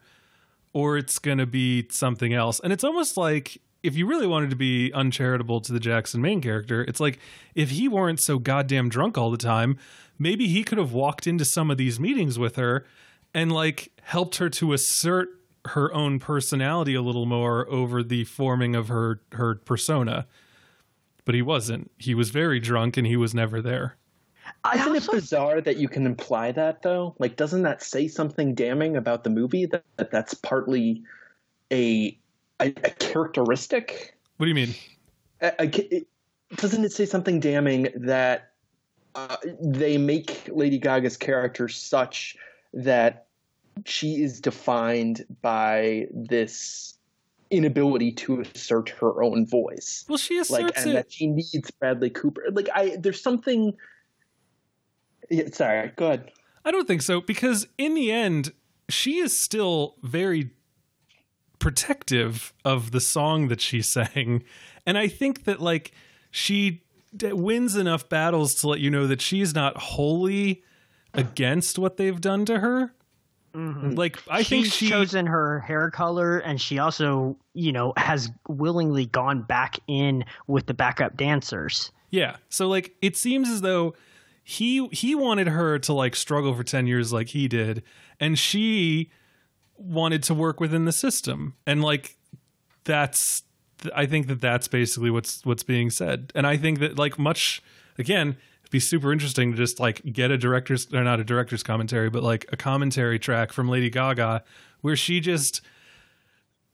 or it's going to be something else. And it's almost like, if you really wanted to be uncharitable to the Jackson main character, it's like, if he weren't so goddamn drunk all the time, maybe he could have walked into some of these meetings with her and like helped her to assert her own personality a little more over the forming of her persona. But he wasn't. He was very drunk and he was never there. Isn't it bizarre that you can imply that, though? Like, doesn't that say something damning about the movie, that's partly a characteristic? What do you mean? Doesn't it say something damning that they make Lady Gaga's character such that she is defined by this inability to assert her own voice? Well, she asserts like, and it. That she needs Bradley Cooper. Like, there's something. Yeah, sorry, go ahead. I don't think so, because in the end, she is still very protective of the song that she sang, and I think that like she wins enough battles to let you know that she's not wholly against what they've done to her. Mm-hmm. Like, I think she's chosen her hair color, and she also, you know, has willingly gone back in with the backup dancers. Yeah. So like, it seems as though He wanted her to like struggle for 10 years like he did, and she wanted to work within the system. And like that's, I think that that's basically what's being said. And I think that like much, again, it'd be super interesting to just like get a director's, or not a director's commentary, but like a commentary track from Lady Gaga where she just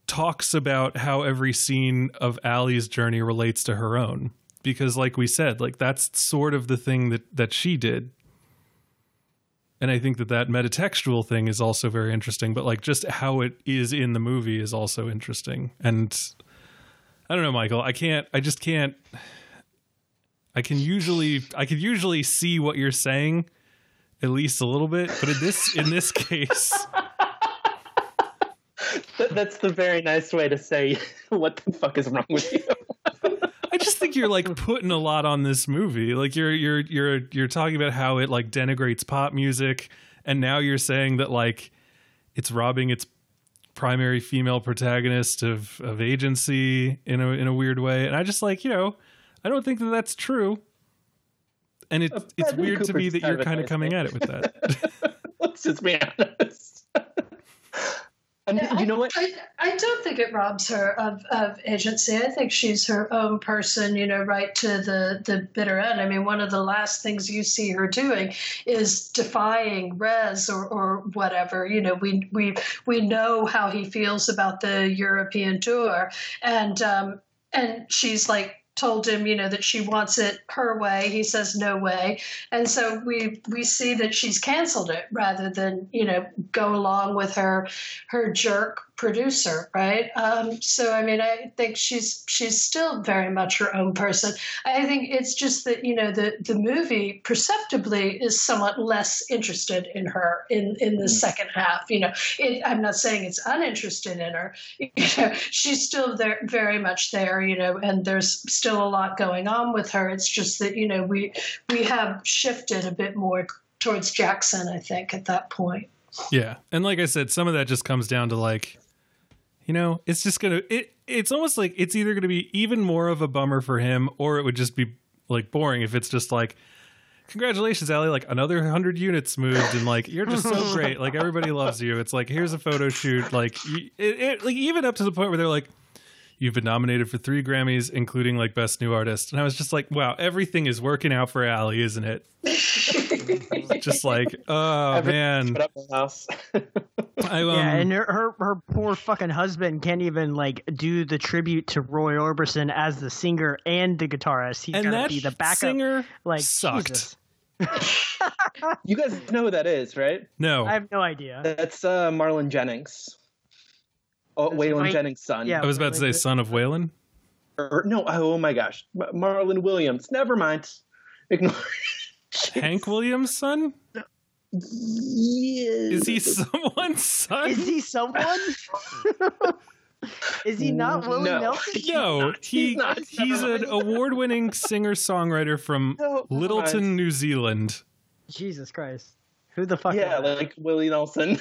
talks about how every scene of Allie's journey relates to her own. Because like we said, like that's sort of the thing that she did. And I think that metatextual thing is also very interesting, but like just how it is in the movie is also interesting. And I don't know, Michael, I can usually see what you're saying at least a little bit, but in this case, that's the very nice way to say what the fuck is wrong with you. I just think you're like putting a lot on this movie. Like you're talking about how it like denigrates pop music, and now you're saying that like it's robbing its primary female protagonist of agency in a weird way. And I just like, you know, I don't think that that's true. And it's weird Cooper's to me that you're kind of coming at it with that. Let's just be honest. And no, you know what? I don't think it robs her of agency. I think she's her own person, you know, right to the bitter end. I mean, one of the last things you see her doing is defying Rez or whatever. You know, we know how he feels about the European tour, and she's like told him, you know, that she wants it her way. He says no way, and so we see that she's canceled it rather than, you know, go along with her jerk producer, right? So I mean, I think she's still very much her own person. I think it's just that, you know, the movie perceptibly is somewhat less interested in her in the second half. You know, I'm not saying it's uninterested in her. You know, she's still there, very much there. You know, and there's still a lot going on with her. It's just that, you know, we have shifted a bit more towards Jackson, I think, at that point. Yeah, and like I said, some of that just comes down to like, you know, it's just going to, it's almost like it's either going to be even more of a bummer for him, or it would just be like boring if it's just like, congratulations, Allie, like another 100 units moved and like, you're just so great. Like everybody loves you. It's like, here's a photo shoot. Like like even up to the point where they're like, you've been nominated for 3 Grammys, including like Best New Artist. And I was just like, wow, everything is working out for Allie, isn't it? Just like, oh, man. Yeah, and her poor fucking husband can't even like do the tribute to Roy Orbison as the singer and the guitarist. He's got to be the backup singer. Like, sucked. You guys know who that is, right? No. I have no idea. That's Marlon Jennings. Oh, Waylon Jennings' son. Yeah, I was about to say son of Waylon. No, oh my gosh. Marlon Williams. Never mind. Ignore Hank Williams' son? No. Yes. Is he someone's son? Is he someone? Is he not Willie Nelson? No, he's an award-winning singer-songwriter from Littleton, New Zealand. Jesus Christ. Who the fuck is that? Like Willie Nelson.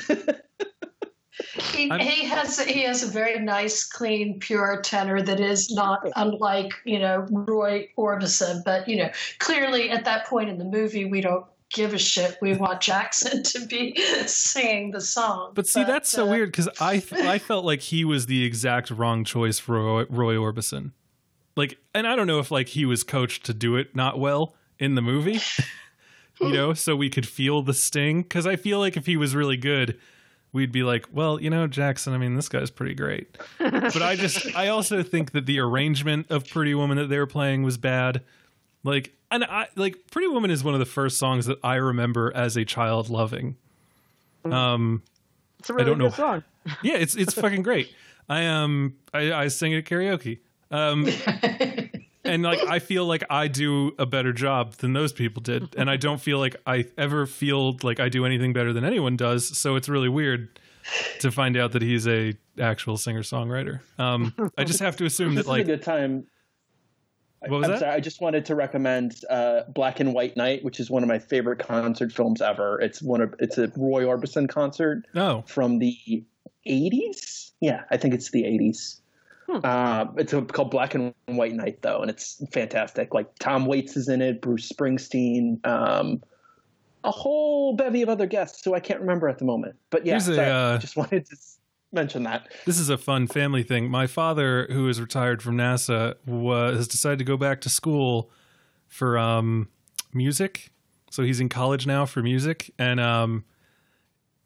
He has a very nice, clean, pure tenor that is not unlike, you know, Roy Orbison. But, you know, clearly at that point in the movie, we don't give a shit. We want Jackson to be singing the song. But see, that's so weird, because I felt like he was the exact wrong choice for Roy Orbison. Like, and I don't know if like he was coached to do it not well in the movie, you know, so we could feel the sting. Because I feel like if he was really good, we'd be like, well, you know, Jackson, I mean, this guy's pretty great. But I also think that the arrangement of Pretty Woman that they were playing was bad. Like, and like Pretty Woman is one of the first songs that I remember as a child loving. It's a really good song. Yeah, it's fucking great. I sing it at karaoke. And like, I feel like I do a better job than those people did. And I don't feel like I ever feel like I do anything better than anyone does. So it's really weird to find out that he's a actual singer-songwriter. I just have to assume that like... This is a good time. What was that? Sorry, I just wanted to recommend Black and White Night, which is one of my favorite concert films ever. It's a Roy Orbison concert from the 80s. Yeah, I think it's the 80s. It's called Black and White Night, though, and it's fantastic. Like, Tom Waits is in it, Bruce Springsteen, a whole bevy of other guests who I can't remember at the moment. But yeah, I just wanted to mention that. This is a fun family thing. My father, who is retired from NASA, has decided to go back to school for music. So he's in college now for music, and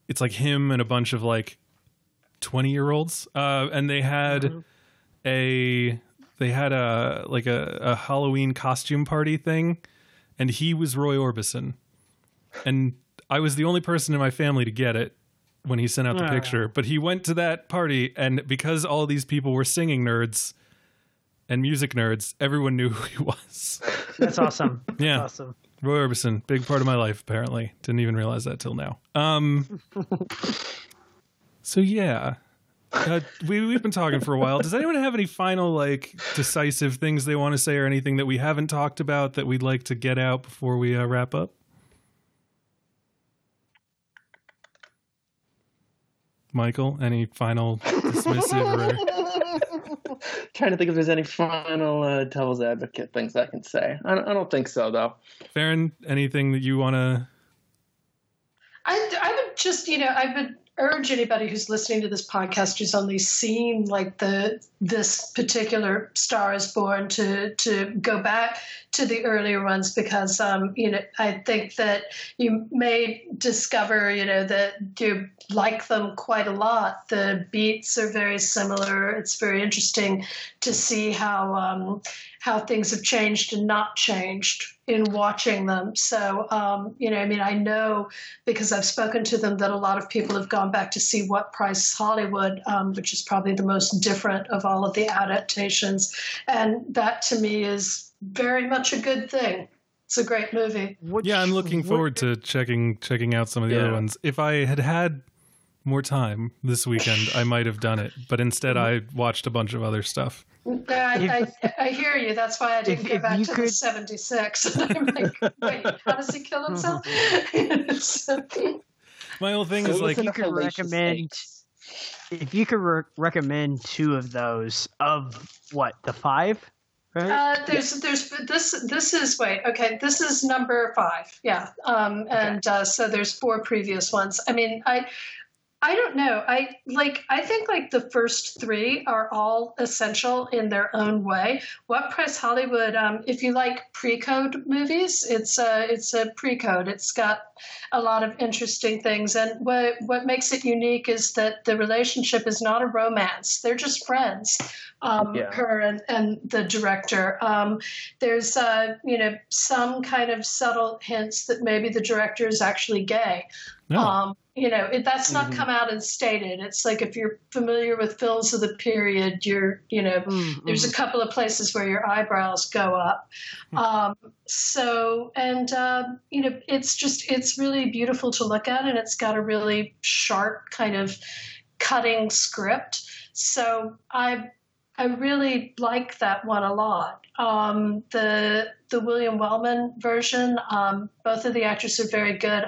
it's like him and a bunch of like 20-year-olds, and they had a Halloween costume party thing, and he was Roy Orbison, and I was the only person in my family to get it when he sent out the picture. But he went to that party, and because all these people were singing nerds and music nerds, everyone knew who he was. That's awesome. Yeah, that's awesome. Roy Orbison, big part of my life, apparently. Didn't even realize that till now. So yeah, we've been talking for a while. Does anyone have any final, like, decisive things they want to say, or anything that we haven't talked about that we'd like to get out before we wrap up? Michael, any final dismissive? Or... Trying to think if there's any final devil's advocate things I can say. I don't think so, though. Farran, anything that you want to? I would just, I've been. Urge anybody who's listening to this podcast who's only seen like this particular Star is Born to go back to the earlier ones, because I think that you may discover that you like them quite a lot. The beats are very similar. It's very interesting to see how things have changed and not changed in watching them. So, I know, because I've spoken to them, that a lot of people have gone back to see What Price Hollywood, which is probably the most different of all of the adaptations. And that, to me, is very much a good thing. It's a great movie. I'm looking forward to checking out some of the other ones. If I had more time this weekend, I might have done it. But instead, I watched a bunch of other stuff. I hear you. That's why I didn't go back to the 76. I'm like, wait, how does he kill himself? My whole thing is like, if you could recommend two of those, of what, the five? Right? This is number 5. Yeah. And so there's 4 previous ones. I mean, I don't know. I think like the first 3 are all essential in their own way. What Price Hollywood? If you like pre-code movies, it's a pre-code. It's got a lot of interesting things, and what makes it unique is that the relationship is not a romance. They're just friends. Her and the director. There's some kind of subtle hints that maybe the director is actually gay. No. That's not come out and stated. It's like, if you're familiar with films of the period, you're, there's a couple of places where your eyebrows go up. It's really beautiful to look at, and it's got a really sharp kind of cutting script. So I really like that one a lot. The William Wellman version, both of the actors are very good.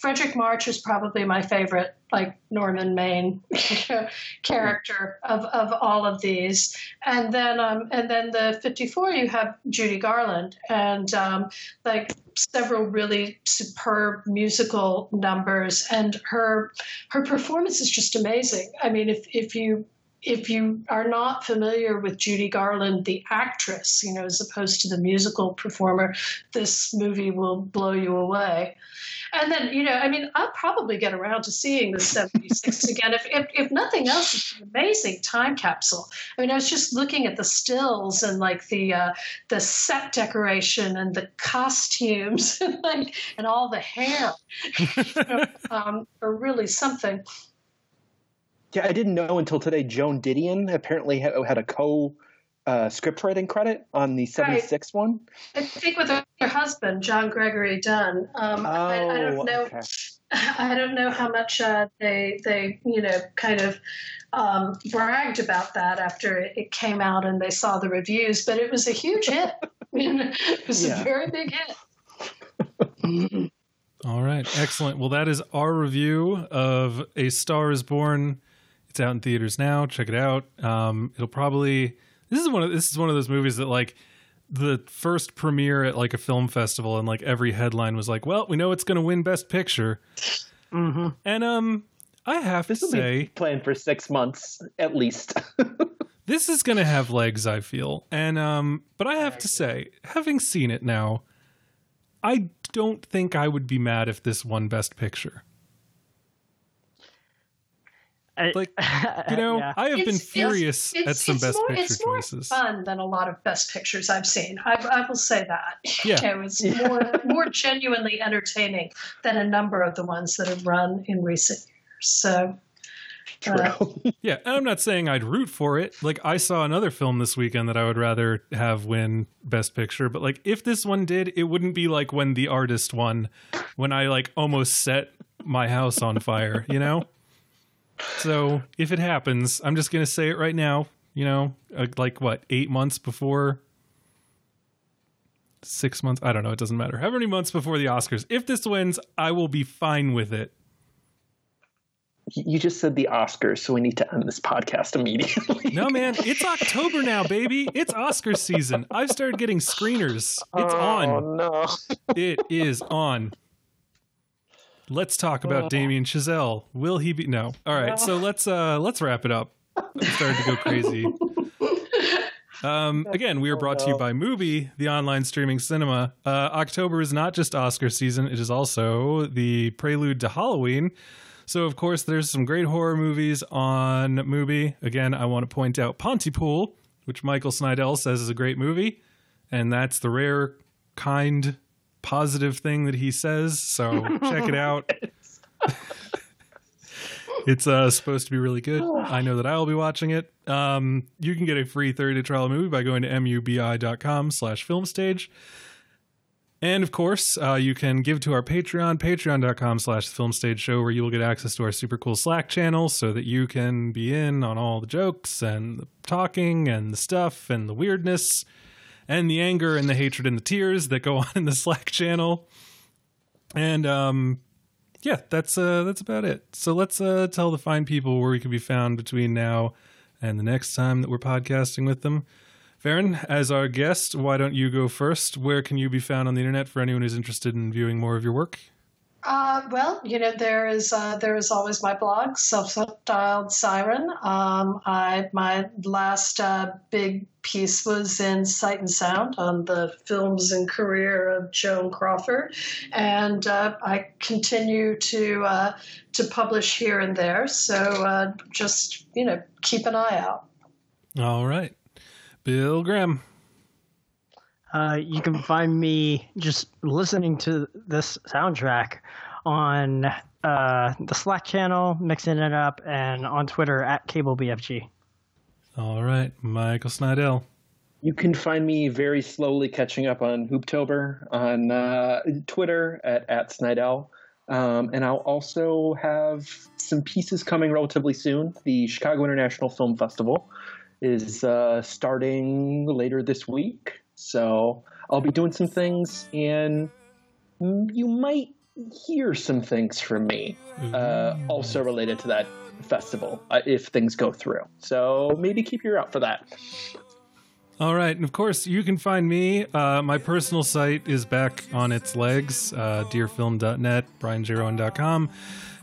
Frederick March is probably my favorite, like, Norman Maine character of all of these. And then the 54, you have Judy Garland, and like several really superb musical numbers, and her performance is just amazing. I mean, if you are not familiar with Judy Garland, the actress, as opposed to the musical performer, this movie will blow you away. And then, I'll probably get around to seeing the 76 again. If nothing else, it's an amazing time capsule. I mean, I was just looking at the stills and like the set decoration and the costumes and all the hair, are really something. Yeah, I didn't know until today Joan Didion apparently had a co-script writing credit on the 76 one. I think with her husband, John Gregory Dunn. I don't know. Okay. I don't know how much they kind of bragged about that after it came out and they saw the reviews, but it was a huge hit. It was a very big hit. All right. Excellent. Well, that is our review of A Star is Born. It's out in theaters now. Check it out. It'll probably this is one of those movies that like the first premiere at like a film festival and like every headline was like, well, we know it's going to win Best Picture. Mm-hmm. And I have to say, be planned for 6 months at least. This is going to have legs, I feel. And but I have to say, having seen it now, I don't think I would be mad if this won Best Picture. Like, you know, yeah. I have been furious at some Best Picture choices. It's more fun than a lot of Best Pictures I've seen. I will say that. Yeah. It was more genuinely entertaining than a number of the ones that have run in recent years. So, yeah, and I'm not saying I'd root for it. Like, I saw another film this weekend that I would rather have win Best Picture. But, like, if this one did, it wouldn't be like when The Artist won, when I, like, almost set my house on fire, you know? So if it happens, I'm just going to say it right now, you know, like what, 8 months before 6 months? I don't know. It doesn't matter. How many months before the Oscars? If this wins, I will be fine with it. You just said the Oscars, so we need to end this podcast immediately. No, man. It's October now, baby. It's Oscar season. I've started getting screeners. It's on. Oh, no. It is on. Let's talk about Damien Chazelle. Will he be? No. All right. So let's wrap it up. I'm starting to go crazy. Again, we are brought to you by MUBI, the online streaming cinema. October is not just Oscar season. It is also the prelude to Halloween. So, of course, there's some great horror movies on MUBI. Again, I want to point out Pontypool, which Michael Snydel says is a great movie. And that's the rare, kind, positive thing that he says. So check it out. It's supposed to be really good. I know that I'll be watching it. You can get a free 30-day trial of MUBI by going to mubi.com/filmstage. And, of course, you can give to our Patreon, patreon.com/filmstageshow, where you will get access to our super cool Slack channel so that you can be in on all the jokes and the talking and the stuff and the weirdness and the anger and the hatred and the tears that go on in the Slack channel. And, yeah, that's about it. So let's tell the fine people where we can be found between now and the next time that we're podcasting with them. Farran, as our guest, why don't you go first? Where can you be found on the internet for anyone who's interested in viewing more of your work? Well, you know, there is always my blog, Self-Styled Siren. My last big piece was in Sight and Sound on the films and career of Joan Crawford, and I continue to publish here and there. So just, you know, keep an eye out. All right. Bill Graham. You can find me just listening to this soundtrack on the Slack channel, mixing it up, and on Twitter @CableBFG. All right, Michael Snydel. You can find me very slowly catching up on Hooptober on Twitter @Snydel. And I'll also have some pieces coming relatively soon. The Chicago International Film Festival is starting later this week, so I'll be doing some things, and you might hear some things from me also related to that festival if things go through, so maybe keep your ear out for that. All right, and of course you can find me, my personal site is back on its legs, dearfilm.net, brianjrowan.com.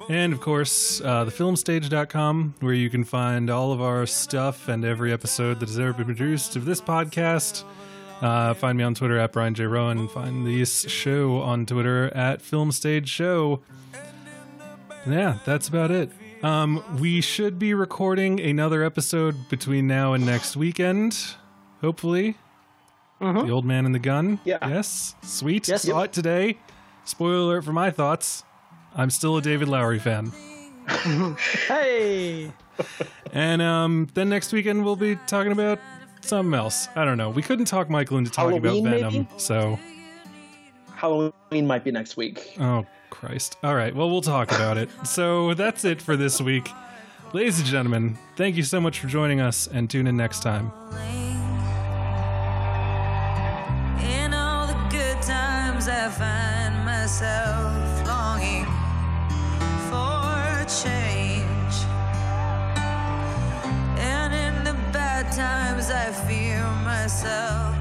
And, of course, thefilmstage.com, where you can find all of our stuff and every episode that has ever been produced of this podcast. Find me on Twitter @BrianJRowan, and find this show on Twitter @FilmStageShow. Yeah, that's about it. We should be recording another episode between now and next weekend, hopefully. Mm-hmm. The Old Man and the Gun. Yeah. Yes. Sweet. Yes, saw it today. Spoiler alert for my thoughts. I'm still a David Lowery fan. Hey! And then next weekend we'll be talking about something else. I don't know. We couldn't talk Michael into talking about Venom, maybe? So... Halloween might be next week. Oh, Christ. All right. Well, we'll talk about it. So that's it for this week. Ladies and gentlemen, thank you so much for joining us, and tune in next time. In all the good times I find myself longing change. Sometimes I fear myself.